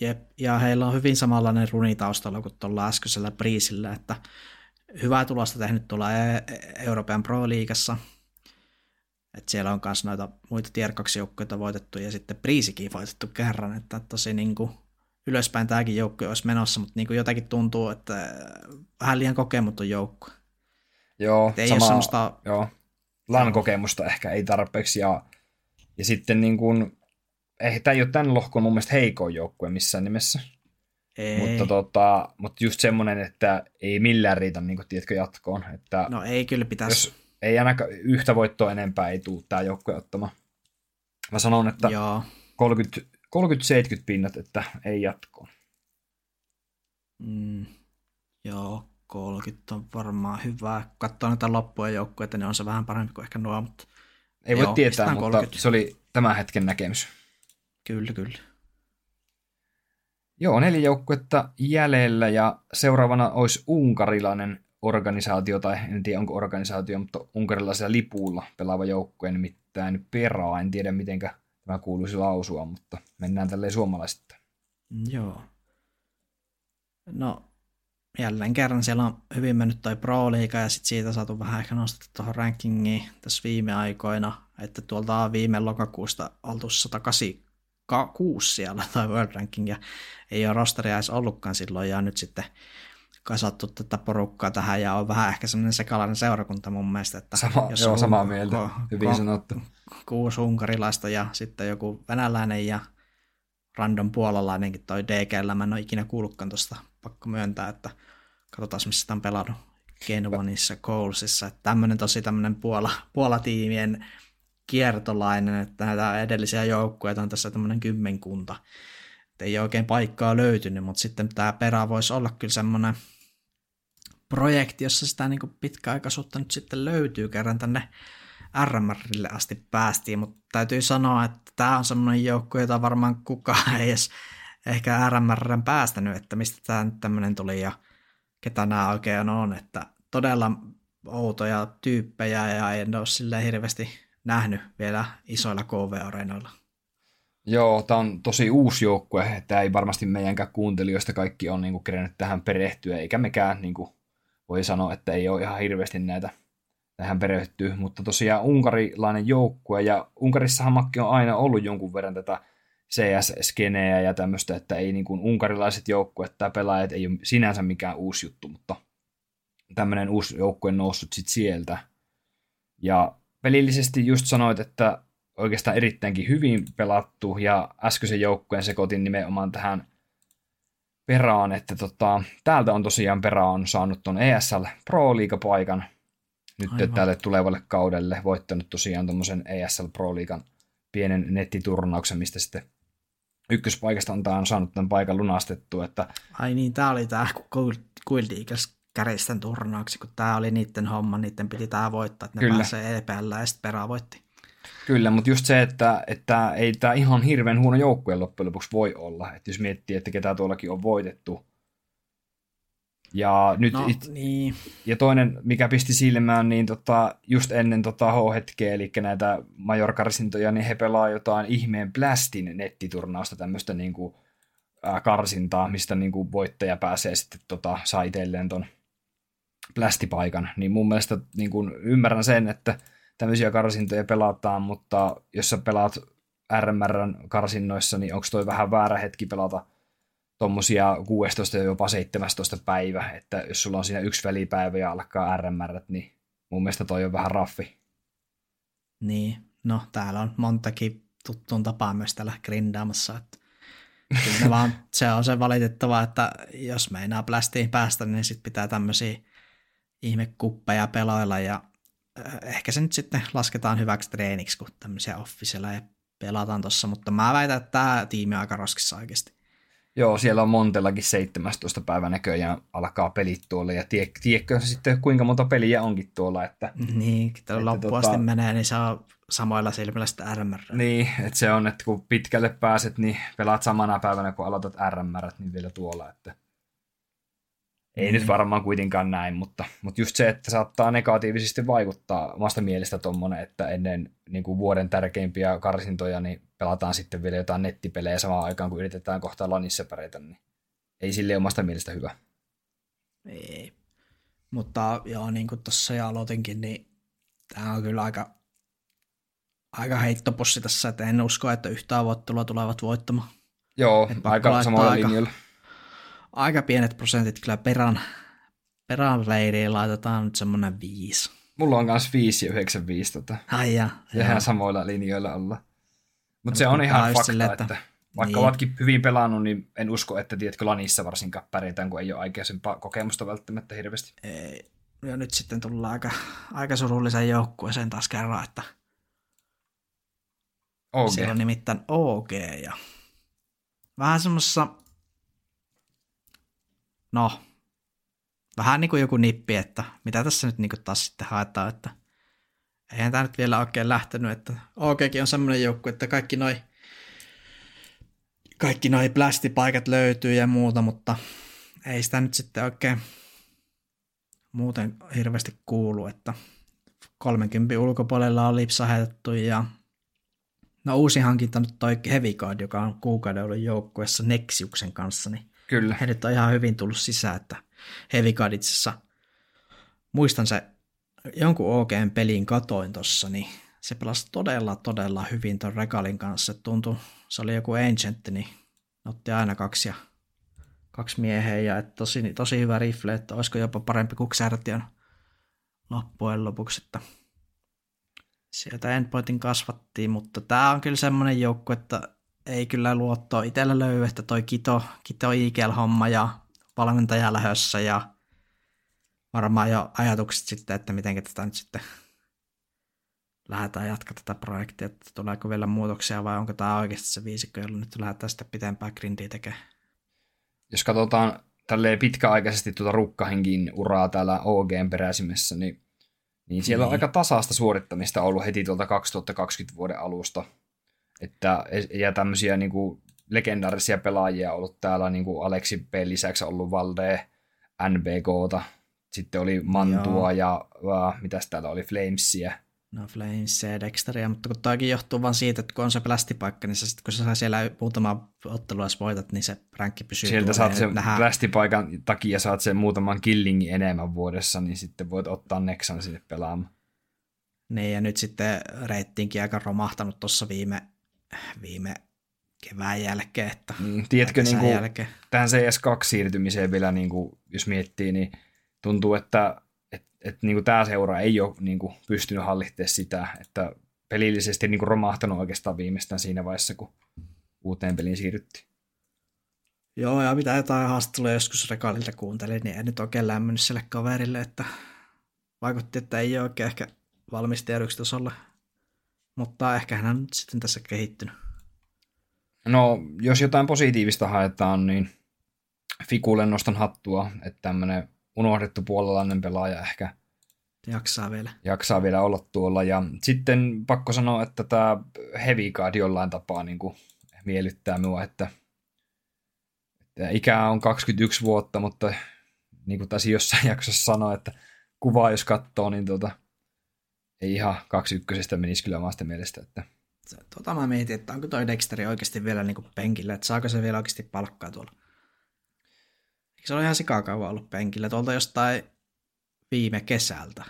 Jep, ja heillä on hyvin samanlainen runi taustalla kuin tuolla äskeisellä Priisillä, että hyvää tulosta tehnyt tuolla Euroopan Pro-liigassa. Että siellä on myös noita muita tier kaksi joukkueita voitettu ja sitten Priisikin voitettu kerran, että tosi niin kuin ylöspäin tämäkin joukkue olisi menossa, mutta niin kuin jotakin tuntuu, että vähän liian kokematon joukkue. Joo, ei sama, semmoista... joo. Lan kokemusta ehkä ei tarpeeksi, ja, ja sitten niin kuin, eh, tämä ei ole tämän lohkon mun mielestä heikoin joukkue missään nimessä, ei. Mutta, tota, mutta just semmoinen, että ei millään riitä, niin kuin tiedätkö, jatkoon. Että no ei kyllä pitäisi. Ei ainakaan yhtä voittoa enempää ei tule tämä joukkue ottamaan. Mä sanon, että kolmekymmentä seitsemänkymmentä pinnat, että ei jatkoon. Mm, joo. kolmekymmentä on varmaan hyvä. Katsoa näitä loppuja joukkoja, että ne on se vähän parempi kuin ehkä nuo, mutta... Ei joo, voi tietää, mutta kolmekymmentä. Se oli tämän hetken näkemys. Kyllä, kyllä. Joo, neljä joukkuetta jäljellä ja seuraavana olisi unkarilainen organisaatio, tai en tiedä onko organisaatio, mutta unkarilaisella lipulla pelaava joukkue nimittäin Peraa. En tiedä mitenkä tämä kuuluisi lausua, mutta mennään tälleen suomalaisista. Joo. No... Jälleen kerran siellä on hyvin mennyt toi Pro-liiga ja sitten siitä saatu vähän ehkä nostettu tuohon rankingiin tässä viime aikoina, että tuolta on viime lokakuusta oltu sata kahdeksankymmentäkuusi siellä tai World Ranking ja ei ole rosteria edes ollutkaan silloin ja nyt sitten kasattu tätä porukkaa tähän ja on vähän ehkä semmoinen sekalainen seurakunta mun mielestä. Että Sama, jos joo, on, samaa mieltä, ko, hyvin ko, sanottu. Kuusi unkarilaista ja sitten joku venäläinen ja random puolalainenkin toi D G:llä, mä en ole ikinä kuullutkaan tuosta. Pakko myöntää, että katsotaan, missä tämä on pelannut Genovanissa, Koulsissa, että tämmöinen tosi tämmöinen Puola, Puola-tiimien kiertolainen, että näitä edellisiä joukkueita on tässä tämmöinen kymmenkunta, että ei oikein paikkaa löytynyt, mutta sitten tämä Perä voisi olla kyllä semmoinen projekti, jossa sitä niin kuin pitkäaikaisuutta nyt sitten löytyy, kerran tänne R M R:lle asti päästiin, mutta täytyy sanoa, että tämä on semmoinen joukkue, jota varmaan kukaan ei edes ehkä R M R:n päästänyt, että mistä tämä nyt tämmöinen tuli ja ketä nämä oikein on, että todella outoja tyyppejä ja en ole silleen hirveästi nähnyt vielä isoilla K V-areenoilla. Joo, tämä on tosi uusi joukkue, että ei varmasti meidänkään kuuntelijoista kaikki on niinku kerennyt tähän perehtyä, eikä mekään niinku voi sanoa, että ei ole ihan hirveästi näitä tähän perehtyä, mutta tosiaan unkarilainen joukkue ja Unkarissahan Makki on aina ollut jonkun verran tätä C S-skeneä ja tämmöistä, että ei niin kuin unkarilaiset joukkueet tai pelaajat ei ole sinänsä mikään uusi juttu, mutta tämmöinen uusi joukkue noussut sitten sieltä. Ja pelillisesti just sanoit, että oikeastaan erittäinkin hyvin pelattu ja äskeisen joukkueen sekoitin nimenomaan tähän Perään, että tota, täältä on tosiaan Perään saanut ton E S L Pro-liigapaikan nyt Aivan. tälle tulevalle kaudelle, voittanut tosiaan tuommoisen E S L Pro-liigan pienen nettiturnauksen, mistä sitten ykköspaikasta on, on saanut tämän paikan lunastettua. Että... Ai niin, tämä oli tämä Guild Eagles kärisi tämän turnauksi, kun tämä oli niiden homma, niiden piti tämä voittaa, että ne Kyllä. pääsee E P L ja sitten perään voitti. Kyllä, mutta just se, että, että ei tämä ihan hirveän huono joukkueen loppujen lopuksi voi olla. Että jos miettii, että ketä tuollakin on voitettu. Ja, nyt no, it... niin. ja toinen, mikä pisti silmään, niin tota, just ennen tota H-hetkeä, eli näitä majorkarsintoja, niin he pelaa jotain ihmeen Blastin nettiturnausta, tämmöistä niinku, äh, karsintaa, mistä niinku, voittaja pääsee sitten tota, saa itselleen ton Blastipaikan. Niin mun mielestä niin kun ymmärrän sen, että tämmöisiä karsintoja pelataan, mutta jos sä pelaat R M R-karsinnoissa, niin onko toi vähän väärä hetki pelata tuommoisia kuusitoista ja jopa seitsemästoista päivä, että jos sulla on siinä yksi välipäivä ja alkaa R M R, niin mun mielestä toi on vähän raffi. Niin, no täällä on montakin tuttuun tapaa myös täällä grindaamassa, että kyllä vaan se on se valitettava, että jos meinaa Blastiin päästä, niin sit pitää tämmöisiä ihmekuppeja peloilla ja ehkä se nyt sitten lasketaan hyväksi treeniksi, kun tämmöisiä officella ja pelataan tossa, mutta mä väitän, että tää tiimi on aika roskissa oikeasti. Joo, siellä on Montellakin seitsemästoista päivä näköjään alkaa pelit tuolla, ja tie, tiedätkö sitten kuinka monta peliä onkin tuolla. Että, niin, kun loppuun asti tota, menee, niin saa samoilla silmillä sitä R M R. Niin, että se on, että kun pitkälle pääset, niin pelaat samana päivänä, kun aloitat R M R, niin vielä tuolla. Että. Ei mm-hmm. nyt varmaan kuitenkaan näin, mutta, mutta just se, että saattaa negatiivisesti vaikuttaa omasta mielestä tuommoinen, että ennen niin kuin vuoden tärkeimpiä karsintoja niin pelataan sitten vielä jotain nettipelejä samaan aikaan, kun yritetään kohtaa lanissa pärjätä, niin ei silleen omasta mielestä hyvä. Ei, mutta joo, niin kuin tuossa jo aloitinkin, niin tämä on kyllä aika, aika heittopussi tässä, että en usko, että yhtään vuottelua tulevat voittamaan. Joo, aika samalla linjalla. Aika pienet prosentit kyllä perään, perään leiriin laitetaan nyt semmoinen viisi. Mulla on myös viisi ja yhdeksän viisi. Tota. Ai ja. Ihan samoilla linjoilla olla. Mutta se on ihan fakta, sille, että, että vaikka niin. ovatkin hyvin pelannut, niin en usko, että tiedätkö lanissa varsinkaan pärjätään, kun ei ole aikaisempaa kokemusta välttämättä hirveästi. Ei. Ja nyt sitten tullaan aika, aika surullisen joukkueeseen taas kerran, että okay. Siellä on nimittäin O G ja vähän semmoisessa no, vähän niin kuin joku nippi, että mitä tässä nyt niin kuin taas sitten haetaan, että eihän tämä nyt vielä oikein lähtenyt, että O G:kin on semmoinen joukkue, että kaikki noi, kaikki noi plastipaikat löytyy ja muuta, mutta ei sitä nyt sitten oikein muuten hirveästi kuulu, että kolmekymmentä ulkopuolella on lipsa heitetty ja no uusi hankinta nyt toi Heavy Guard, joka on kuukauden ollut joukkueessa Nexiuksen kanssa, niin kyllä. He nyt on ihan hyvin tullut sisään, että Heavy Guard itse asiassa, muistan se jonkun O G:n pelin katoin tossa, niin se pelasi todella, todella hyvin ton Regalin kanssa. Tuntui, se oli joku Ancient, niin otti aina kaksi, ja, kaksi miehen ja et tosi, tosi hyvä rifle, että olisiko jopa parempi kuin Xertion loppujen lopuksi. Että sieltä Endpointin kasvattiin, mutta tää on kyllä semmoinen joukko, että ei kyllä luottoa itsellä löydy, että toi Kito, Kito I G L-homma ja valmentaja lähössä ja varmaan jo ajatukset sitten, että miten tätä nyt sitten lähdetään jatkamaan tätä projektia, että tuleeko vielä muutoksia vai onko tämä oikeasti se viisikko, jolla nyt lähdetään sitten pitempää grindiä tekemään. Jos katsotaan tälleen pitkäaikaisesti tuota Rukkahenkin uraa täällä O G:n peräsimessä, niin, niin siellä niin. on aika tasaista suorittamista ollut heti tuolta kaksituhattakaksikymmentä vuoden alusta. Että, ja tämmöisiä niin kuin legendaarisia pelaajia on ollut täällä, niin kuin Aleksi P. lisäksi ollut Valde, N B K:ta, sitten oli Mantua Joo. ja äh, mitäs täällä oli, Flamesia. No Flamesia ja Dexteria, mutta kun toikin johtuu vaan siitä, että kun on se plastipaikka, niin sit, kun sä siellä muutama ottelua voitat, niin se rankki pysyy. Sieltä saat sen nähdään. Plastipaikan takia saat sen muutaman killingin enemmän vuodessa, niin sitten voit ottaa Nexan sinne pelaamaan. Niin ja nyt sitten reittiinkin aika romahtanut tuossa viime viime kevään jälkeen. Että tiedätkö, niin kuin, jälkeen. Tähän C S kaksi-siirtymiseen vielä, niin kuin, jos miettii, niin tuntuu, että et, et, niin kuin tämä seura ei ole niin kuin, pystynyt hallittamaan sitä, että pelillisesti niin kuin, romahtanut oikeastaan viimeistään siinä vaiheessa, kun uuteen peliin siirryttiin. Joo, ja mitä jotain haastattelua joskus Rekalilta kuuntelin, niin en nyt oikein lämmennyt sille kaverille, että vaikutti, että ei ole oikein ehkä valmis tiedyksetusolle, mutta ehkä hän on nyt sitten tässä kehittynyt. No, jos jotain positiivista haetaan, niin Fikulle nostan hattua, että tämmöinen unohdettu puolalainen pelaaja ehkä jaksaa vielä. jaksaa vielä olla tuolla. Ja sitten pakko sanoa, että tämä Heavy Guard jollain tapaa niin kuin miellyttää minua, että, että ikää on kaksikymmentäyksi vuotta, mutta niin kuin taisin jossain jaksossa sanoa, että kuvaa jos katsoo, niin tuota, ei ihan kaksikymmentäyksi menisi kyllä omasta mielestä. Että... Tuota mä mietin, että onko toi Dexteri oikeasti vielä niin kuin penkillä, että saako se vielä oikeasti palkkaa tuolla? Eikö se ole ihan sikakauan ollut penkillä? Tuolta jostain viime kesältä.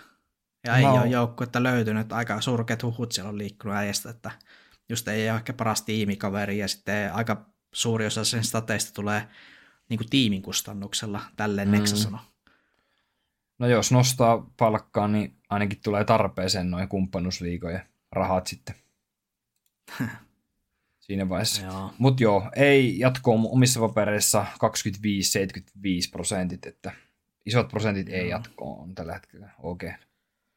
Ja ei no. ole joukkuetta löytynyt. Aika surkeat huhut siellä on liikkunut äijästä, että just ei ole ehkä paras tiimikaveri. Ja sitten aika suuri osa sen stateista tulee niin kuin tiimin kustannuksella. Tälleen mm. Nexa sanoi. No jos nostaa palkkaa, niin ainakin tulee tarpeeseen noin kumppanuusliigojen rahat sitten. Siinä vaiheessa. Joo. Mut joo, ei jatkoa omissa papereissa kaksikymmentäviisi seitsemänkymmentäviisi prosentit, että isot prosentit ei jatkoa on tällä hetkellä oikein.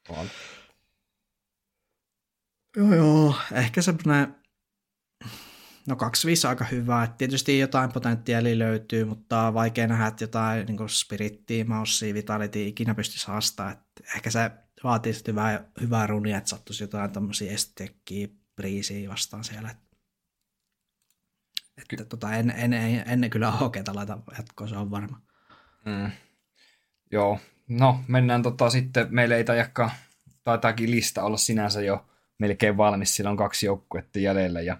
Okay. Joo joo, ehkä semmoinen, no kaksikymmentäviisi on aika hyvä, tietysti jotain potentiaalia löytyy, mutta vaikea nähdä, että jotain niin kuin Spirittiä, Maussia, Vitality ikinä pystyisi haastaa, että ehkä se vaatii sitten hyvää, hyvää runia, että sattuisi jotain tämmöisiä estekkiä, Breezyä vastaan siellä, että Ky- tota, en, en, en, en kyllä hokeita laita jatkoa, se on varma. Mm. Joo, no mennään tota sitten, meillä ei tajakkaan, taitaakin lista olla sinänsä jo melkein valmis, sillä on kaksi joukkuetta jäljellä ja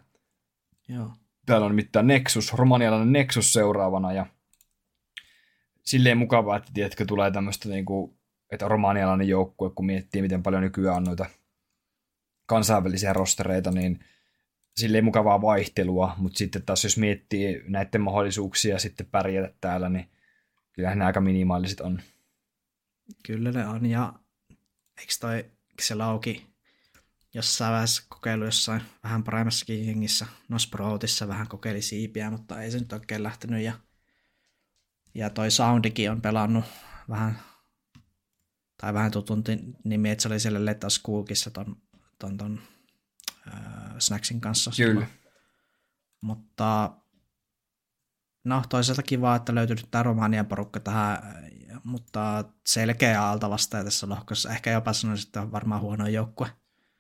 joo. Täällä on nimittäin Nexus, romanialainen Nexus seuraavana ja silleen mukavaa, että tiedätkö, tulee tämmöistä niinku, että romanialainen joukkue, kun miettii miten paljon nykyään on noita kansainvälisiä rostereita, niin silleen mukavaa vaihtelua, mutta sitten taas jos miettii näiden mahdollisuuksia sitten pärjätä täällä, niin kyllähän nämä aika minimaaliset on. Kyllä ne on, ja eikö toi se lauki jossain vaiheessa kokeilu jossain vähän paremmassakin jengissä, no Sproutissa vähän kokeili siipiä, mutta ei se nyt oikein lähtenyt, ja, ja toi Soundikin on pelannut vähän, tai vähän tutun nimi, että se oli siellä Let Us Cookissa ton, ton, ton Snacksin kanssa. Kyllä. Mutta no toisaalta kivaa, että löytyy nyt tämä Romanian porukka tähän, mutta selkeä alta vastaja tässä lohkossa. Ehkä jopa sanoisin, että on varmaan huono joukkue.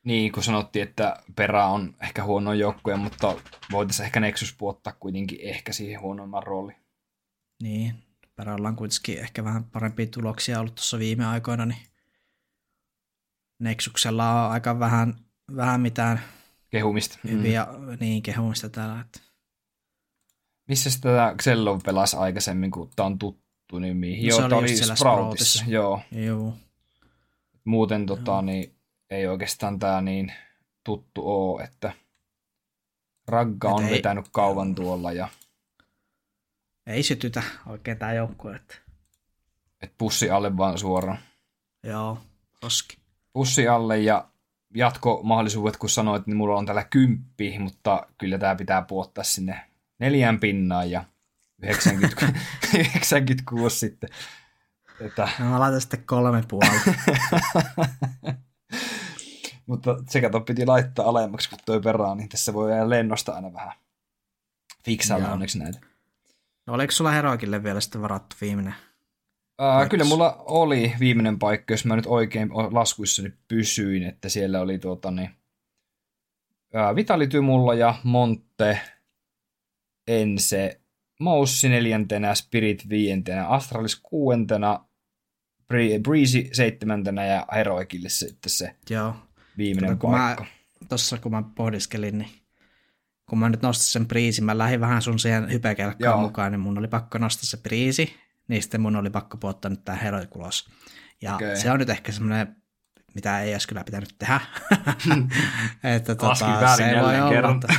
Niin, kun sanottiin, että perä on ehkä huono joukkue, mutta voitaisiin ehkä Nexus puottaa kuitenkin ehkä siihen huonomman rooliin. Niin, perä ollaan kuitenkin ehkä vähän parempia tuloksia ollut tuossa viime aikoina, niin Nexuksella on aika vähän Vähän mitään kehumista. Hyviä, mm. niin kehumista täällä. Että... Missä tämä Xellov pelasi aikaisemmin, kun tämä on tuttu nimi? No, joo, se oli, oli Sproutissa. Sproutissa. Joo. Joo. Muuten tota, niin, ei oikeastaan tämä niin tuttu ole, että Ragga et on ei... vetänyt kauan tuolla. Ja... Ei sytytä oikein tämä joukkue. Että et pussi alle vaan suoraan. Joo, koski. Pussi alle ja jatkomahdollisuudet, kun sanoit, niin mulla on täällä kymppi, mutta kyllä tämä pitää puottaa sinne neljään pinnaan ja yhdeksänkymmentäkuusi sitten. Että... No mä laitan sitten kolme puolta. Mutta se kato piti laittaa alemmaksi, kun toi perään, niin tässä voi jää lennosta aina vähän fiksailla onneksi näitä. No oliko sulla Heroikille vielä sitten varattu viimeinen? Ää, kyllä mulla oli viimeinen paikka, jos mä nyt oikein laskuissani pysyin, että siellä oli tuota, niin, ää, Vitality mulla ja Monte, Ense, Maussi neljäntenä, Spirit viientenä, Astralis kuuentena, Breezy seitsemäntenä ja Heroikille sitten se joo. viimeinen tota, paikka. Tuossa kun mä pohdiskelin, niin kun mä nyt nostin sen Breezy, mä lähdin vähän sun siihen hypekelkkaan mukaan, niin mun oli pakko nostaa se Breezy. Niin sitten mun oli pakko puottaa nyt tää Heroic ulos. Ja okay. Se on nyt ehkä semmoinen, mitä ei olisi kyllä pitänyt tehdä. että Laskin tota, väärin se voi kerran. Olla.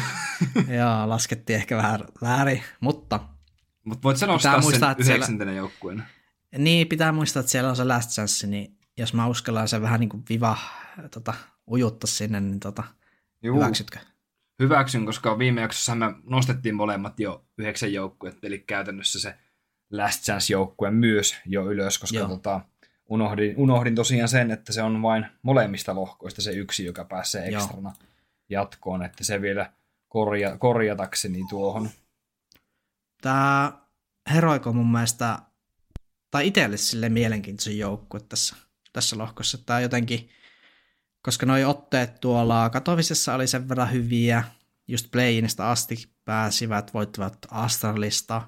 Joo, laskettiin ehkä vähän väärin, mutta... Mutta voit sä nostaa muistaa, sen yhdeksäntenä joukkueena. Niin, pitää muistaa, että siellä on se last chance, niin jos mä uskallan sen vähän niin kuin viva tota, ujuttaa sinne, niin tota, hyväksytkö? Hyväksyn, koska viime jaksossa me nostettiin molemmat jo yhdeksän joukkuetta, eli käytännössä se last chance-joukkue myös jo ylös, koska tota, unohdin, unohdin tosiaan sen, että se on vain molemmista lohkoista se yksi, joka pääsee ekstrana Joo. jatkoon, että se vielä korja, korjatakseni tuohon. Tämä Heroic on mun mielestä, tai itselle sille mielenkiintoisen joukkue tässä, tässä lohkossa. Tämä jotenkin, koska noi otteet tuolla Katowicessa oli sen verran hyviä, just play-inista asti pääsivät, voittivat Astralista,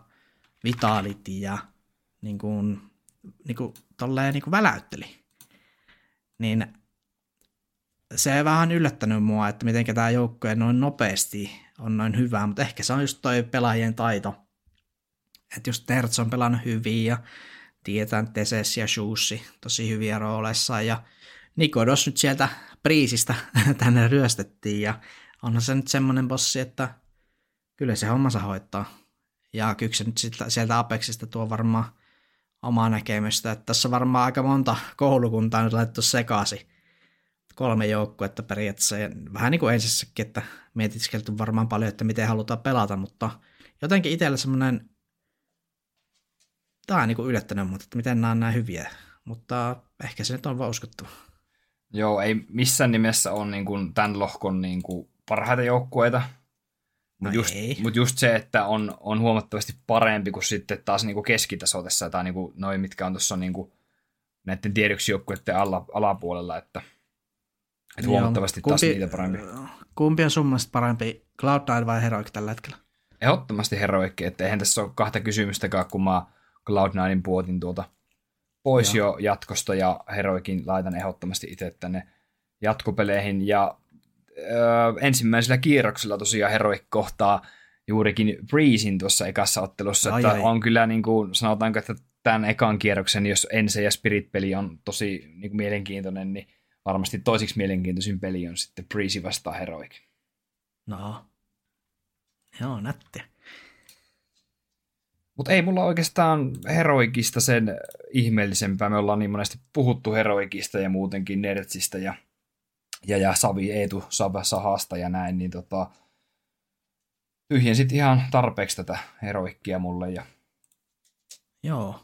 Vitalityä, niin kuin, niin kuin tolleen niin kuin väläytteli. Niin se on vähän yllättänyt mua, että miten tämä joukkue noin nopeasti on noin hyvää, mutta ehkä se on just toi pelaajien taito. Että just Terts on pelannut hyvin ja tietää Teses ja Shuusi tosi hyviä rooleissaan ja Nikodos nyt sieltä Priisistä tänne ryöstettiin ja onhan se nyt semmoinen bossi, että kyllä se hommansa hoittaa. Ja kyllä se nyt sieltä Apexista tuo varmaan omaa näkemystä, että tässä on varmaan aika monta koulukuntaa nyt laitettu sekaisin. Kolme joukkuetta periaatteessa ja vähän niin kuin ensissäkin, että mietiskelty varmaan paljon, että miten halutaan pelata, mutta jotenkin itsellä semmoinen, tämä on niin kuin yllättänyt, mutta miten nämä on nämä hyviä, mutta ehkä se nyt on vaan uskottava. Joo, ei missään nimessä ole niin kuin tämän lohkon niin kuin parhaita joukkueita, mutta no just, mut just se, että on, on huomattavasti parempi kuin sitten taas niin kuin keskitasoitessa tai niin kuin noi, mitkä on tuossa niin kuin näiden tiedoksi joukkueiden ala, alapuolella, että et huomattavasti Joo, kumpi, taas niitä parempi. Kumpi on sun mielestä parempi, Cloud nine vai Heroic tällä hetkellä? Ehdottomasti Heroic, että eihän tässä ole kahta kysymystäkään, kun mä Cloud nine puotin tuota pois Joo. jo jatkosta ja Heroicin laitan ehdottomasti itse tänne jatkopeleihin. Ja öö, ensimmäisellä kierroksella tosiaan Heroic kohtaa juurikin Breezin tuossa ekassa ottelussa. Ai, että ai. On kyllä niin kuin, sanotaanko, että tämän ekan kierroksen, jos Ense ja Spirit-peli on tosi niin kuin mielenkiintoinen, niin varmasti toisiksi mielenkiintoisin peli on sitten Breezy vastaan Heroic. No, joo, nätti. Mutta ei mulla oikeastaan Heroicista sen ihmeellisempää. Me ollaan niin monesti puhuttu Heroicista ja muutenkin Nertsistä ja, ja, ja Savi Eetu Sahasta ja näin, niin tota, tyhjensit ihan tarpeeksi tätä Heroicia mulle. Ja joo.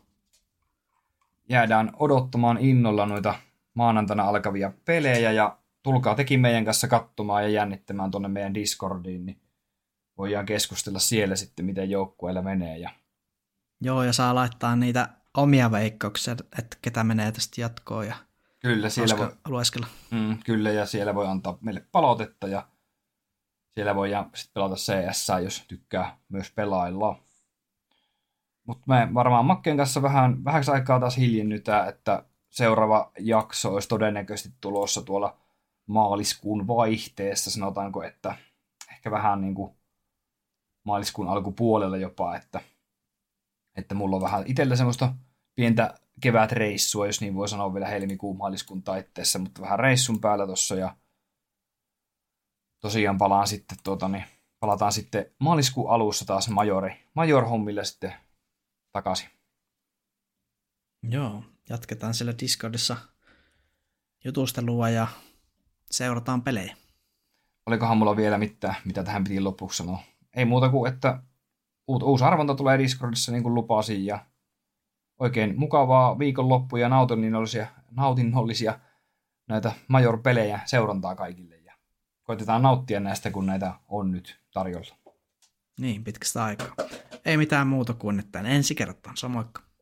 Jäädään odottamaan innolla noita maanantaina alkavia pelejä ja tulkaa tekin meidän kanssa katsomaan ja jännittämään tuonne meidän Discordiin, niin voidaan keskustella siellä sitten, miten joukkueella menee. Ja joo, ja saa laittaa niitä omia veikkauksia, että ketä menee tästä jatkoon ja kyllä, siellä voi lueskella. Mm, kyllä, ja siellä voi antaa meille palautetta ja siellä voidaan sitten pelata C S, jos tykkää myös pelailla. Mutta me varmaan Makkeen kanssa vähän, vähäksi aikaa taas hiljennytään, että seuraava jakso olisi todennäköisesti tulossa tuolla maaliskuun vaihteessa, sanotaanko, että ehkä vähän niin kuin maaliskuun alkupuolella jopa, että, että mulla on vähän itsellä semmoista pientä kevätreissua, jos niin voi sanoa vielä helmikuun maaliskuun taitteessa, mutta vähän reissun päällä tossa ja tosiaan palaan sitten, tuota, niin palataan sitten maaliskuun alussa taas majori, major-hommille sitten takaisin. Joo. Jatketaan siellä Discordissa jutustelua ja seurataan pelejä. Olikohan mulla vielä mitään, mitä tähän piti lopuksi sanoa? Ei muuta kuin, että uusi arvonta tulee Discordissa niin kuin lupasin. Ja oikein mukavaa viikonloppuja, nautinnollisia, nautinnollisia näitä major-pelejä seurantaa kaikille. Ja koitetaan nauttia näistä, kun näitä on nyt tarjolla. Niin, pitkästä aikaa. Ei mitään muuta kuin, että ensi kertaan. Se on moikka.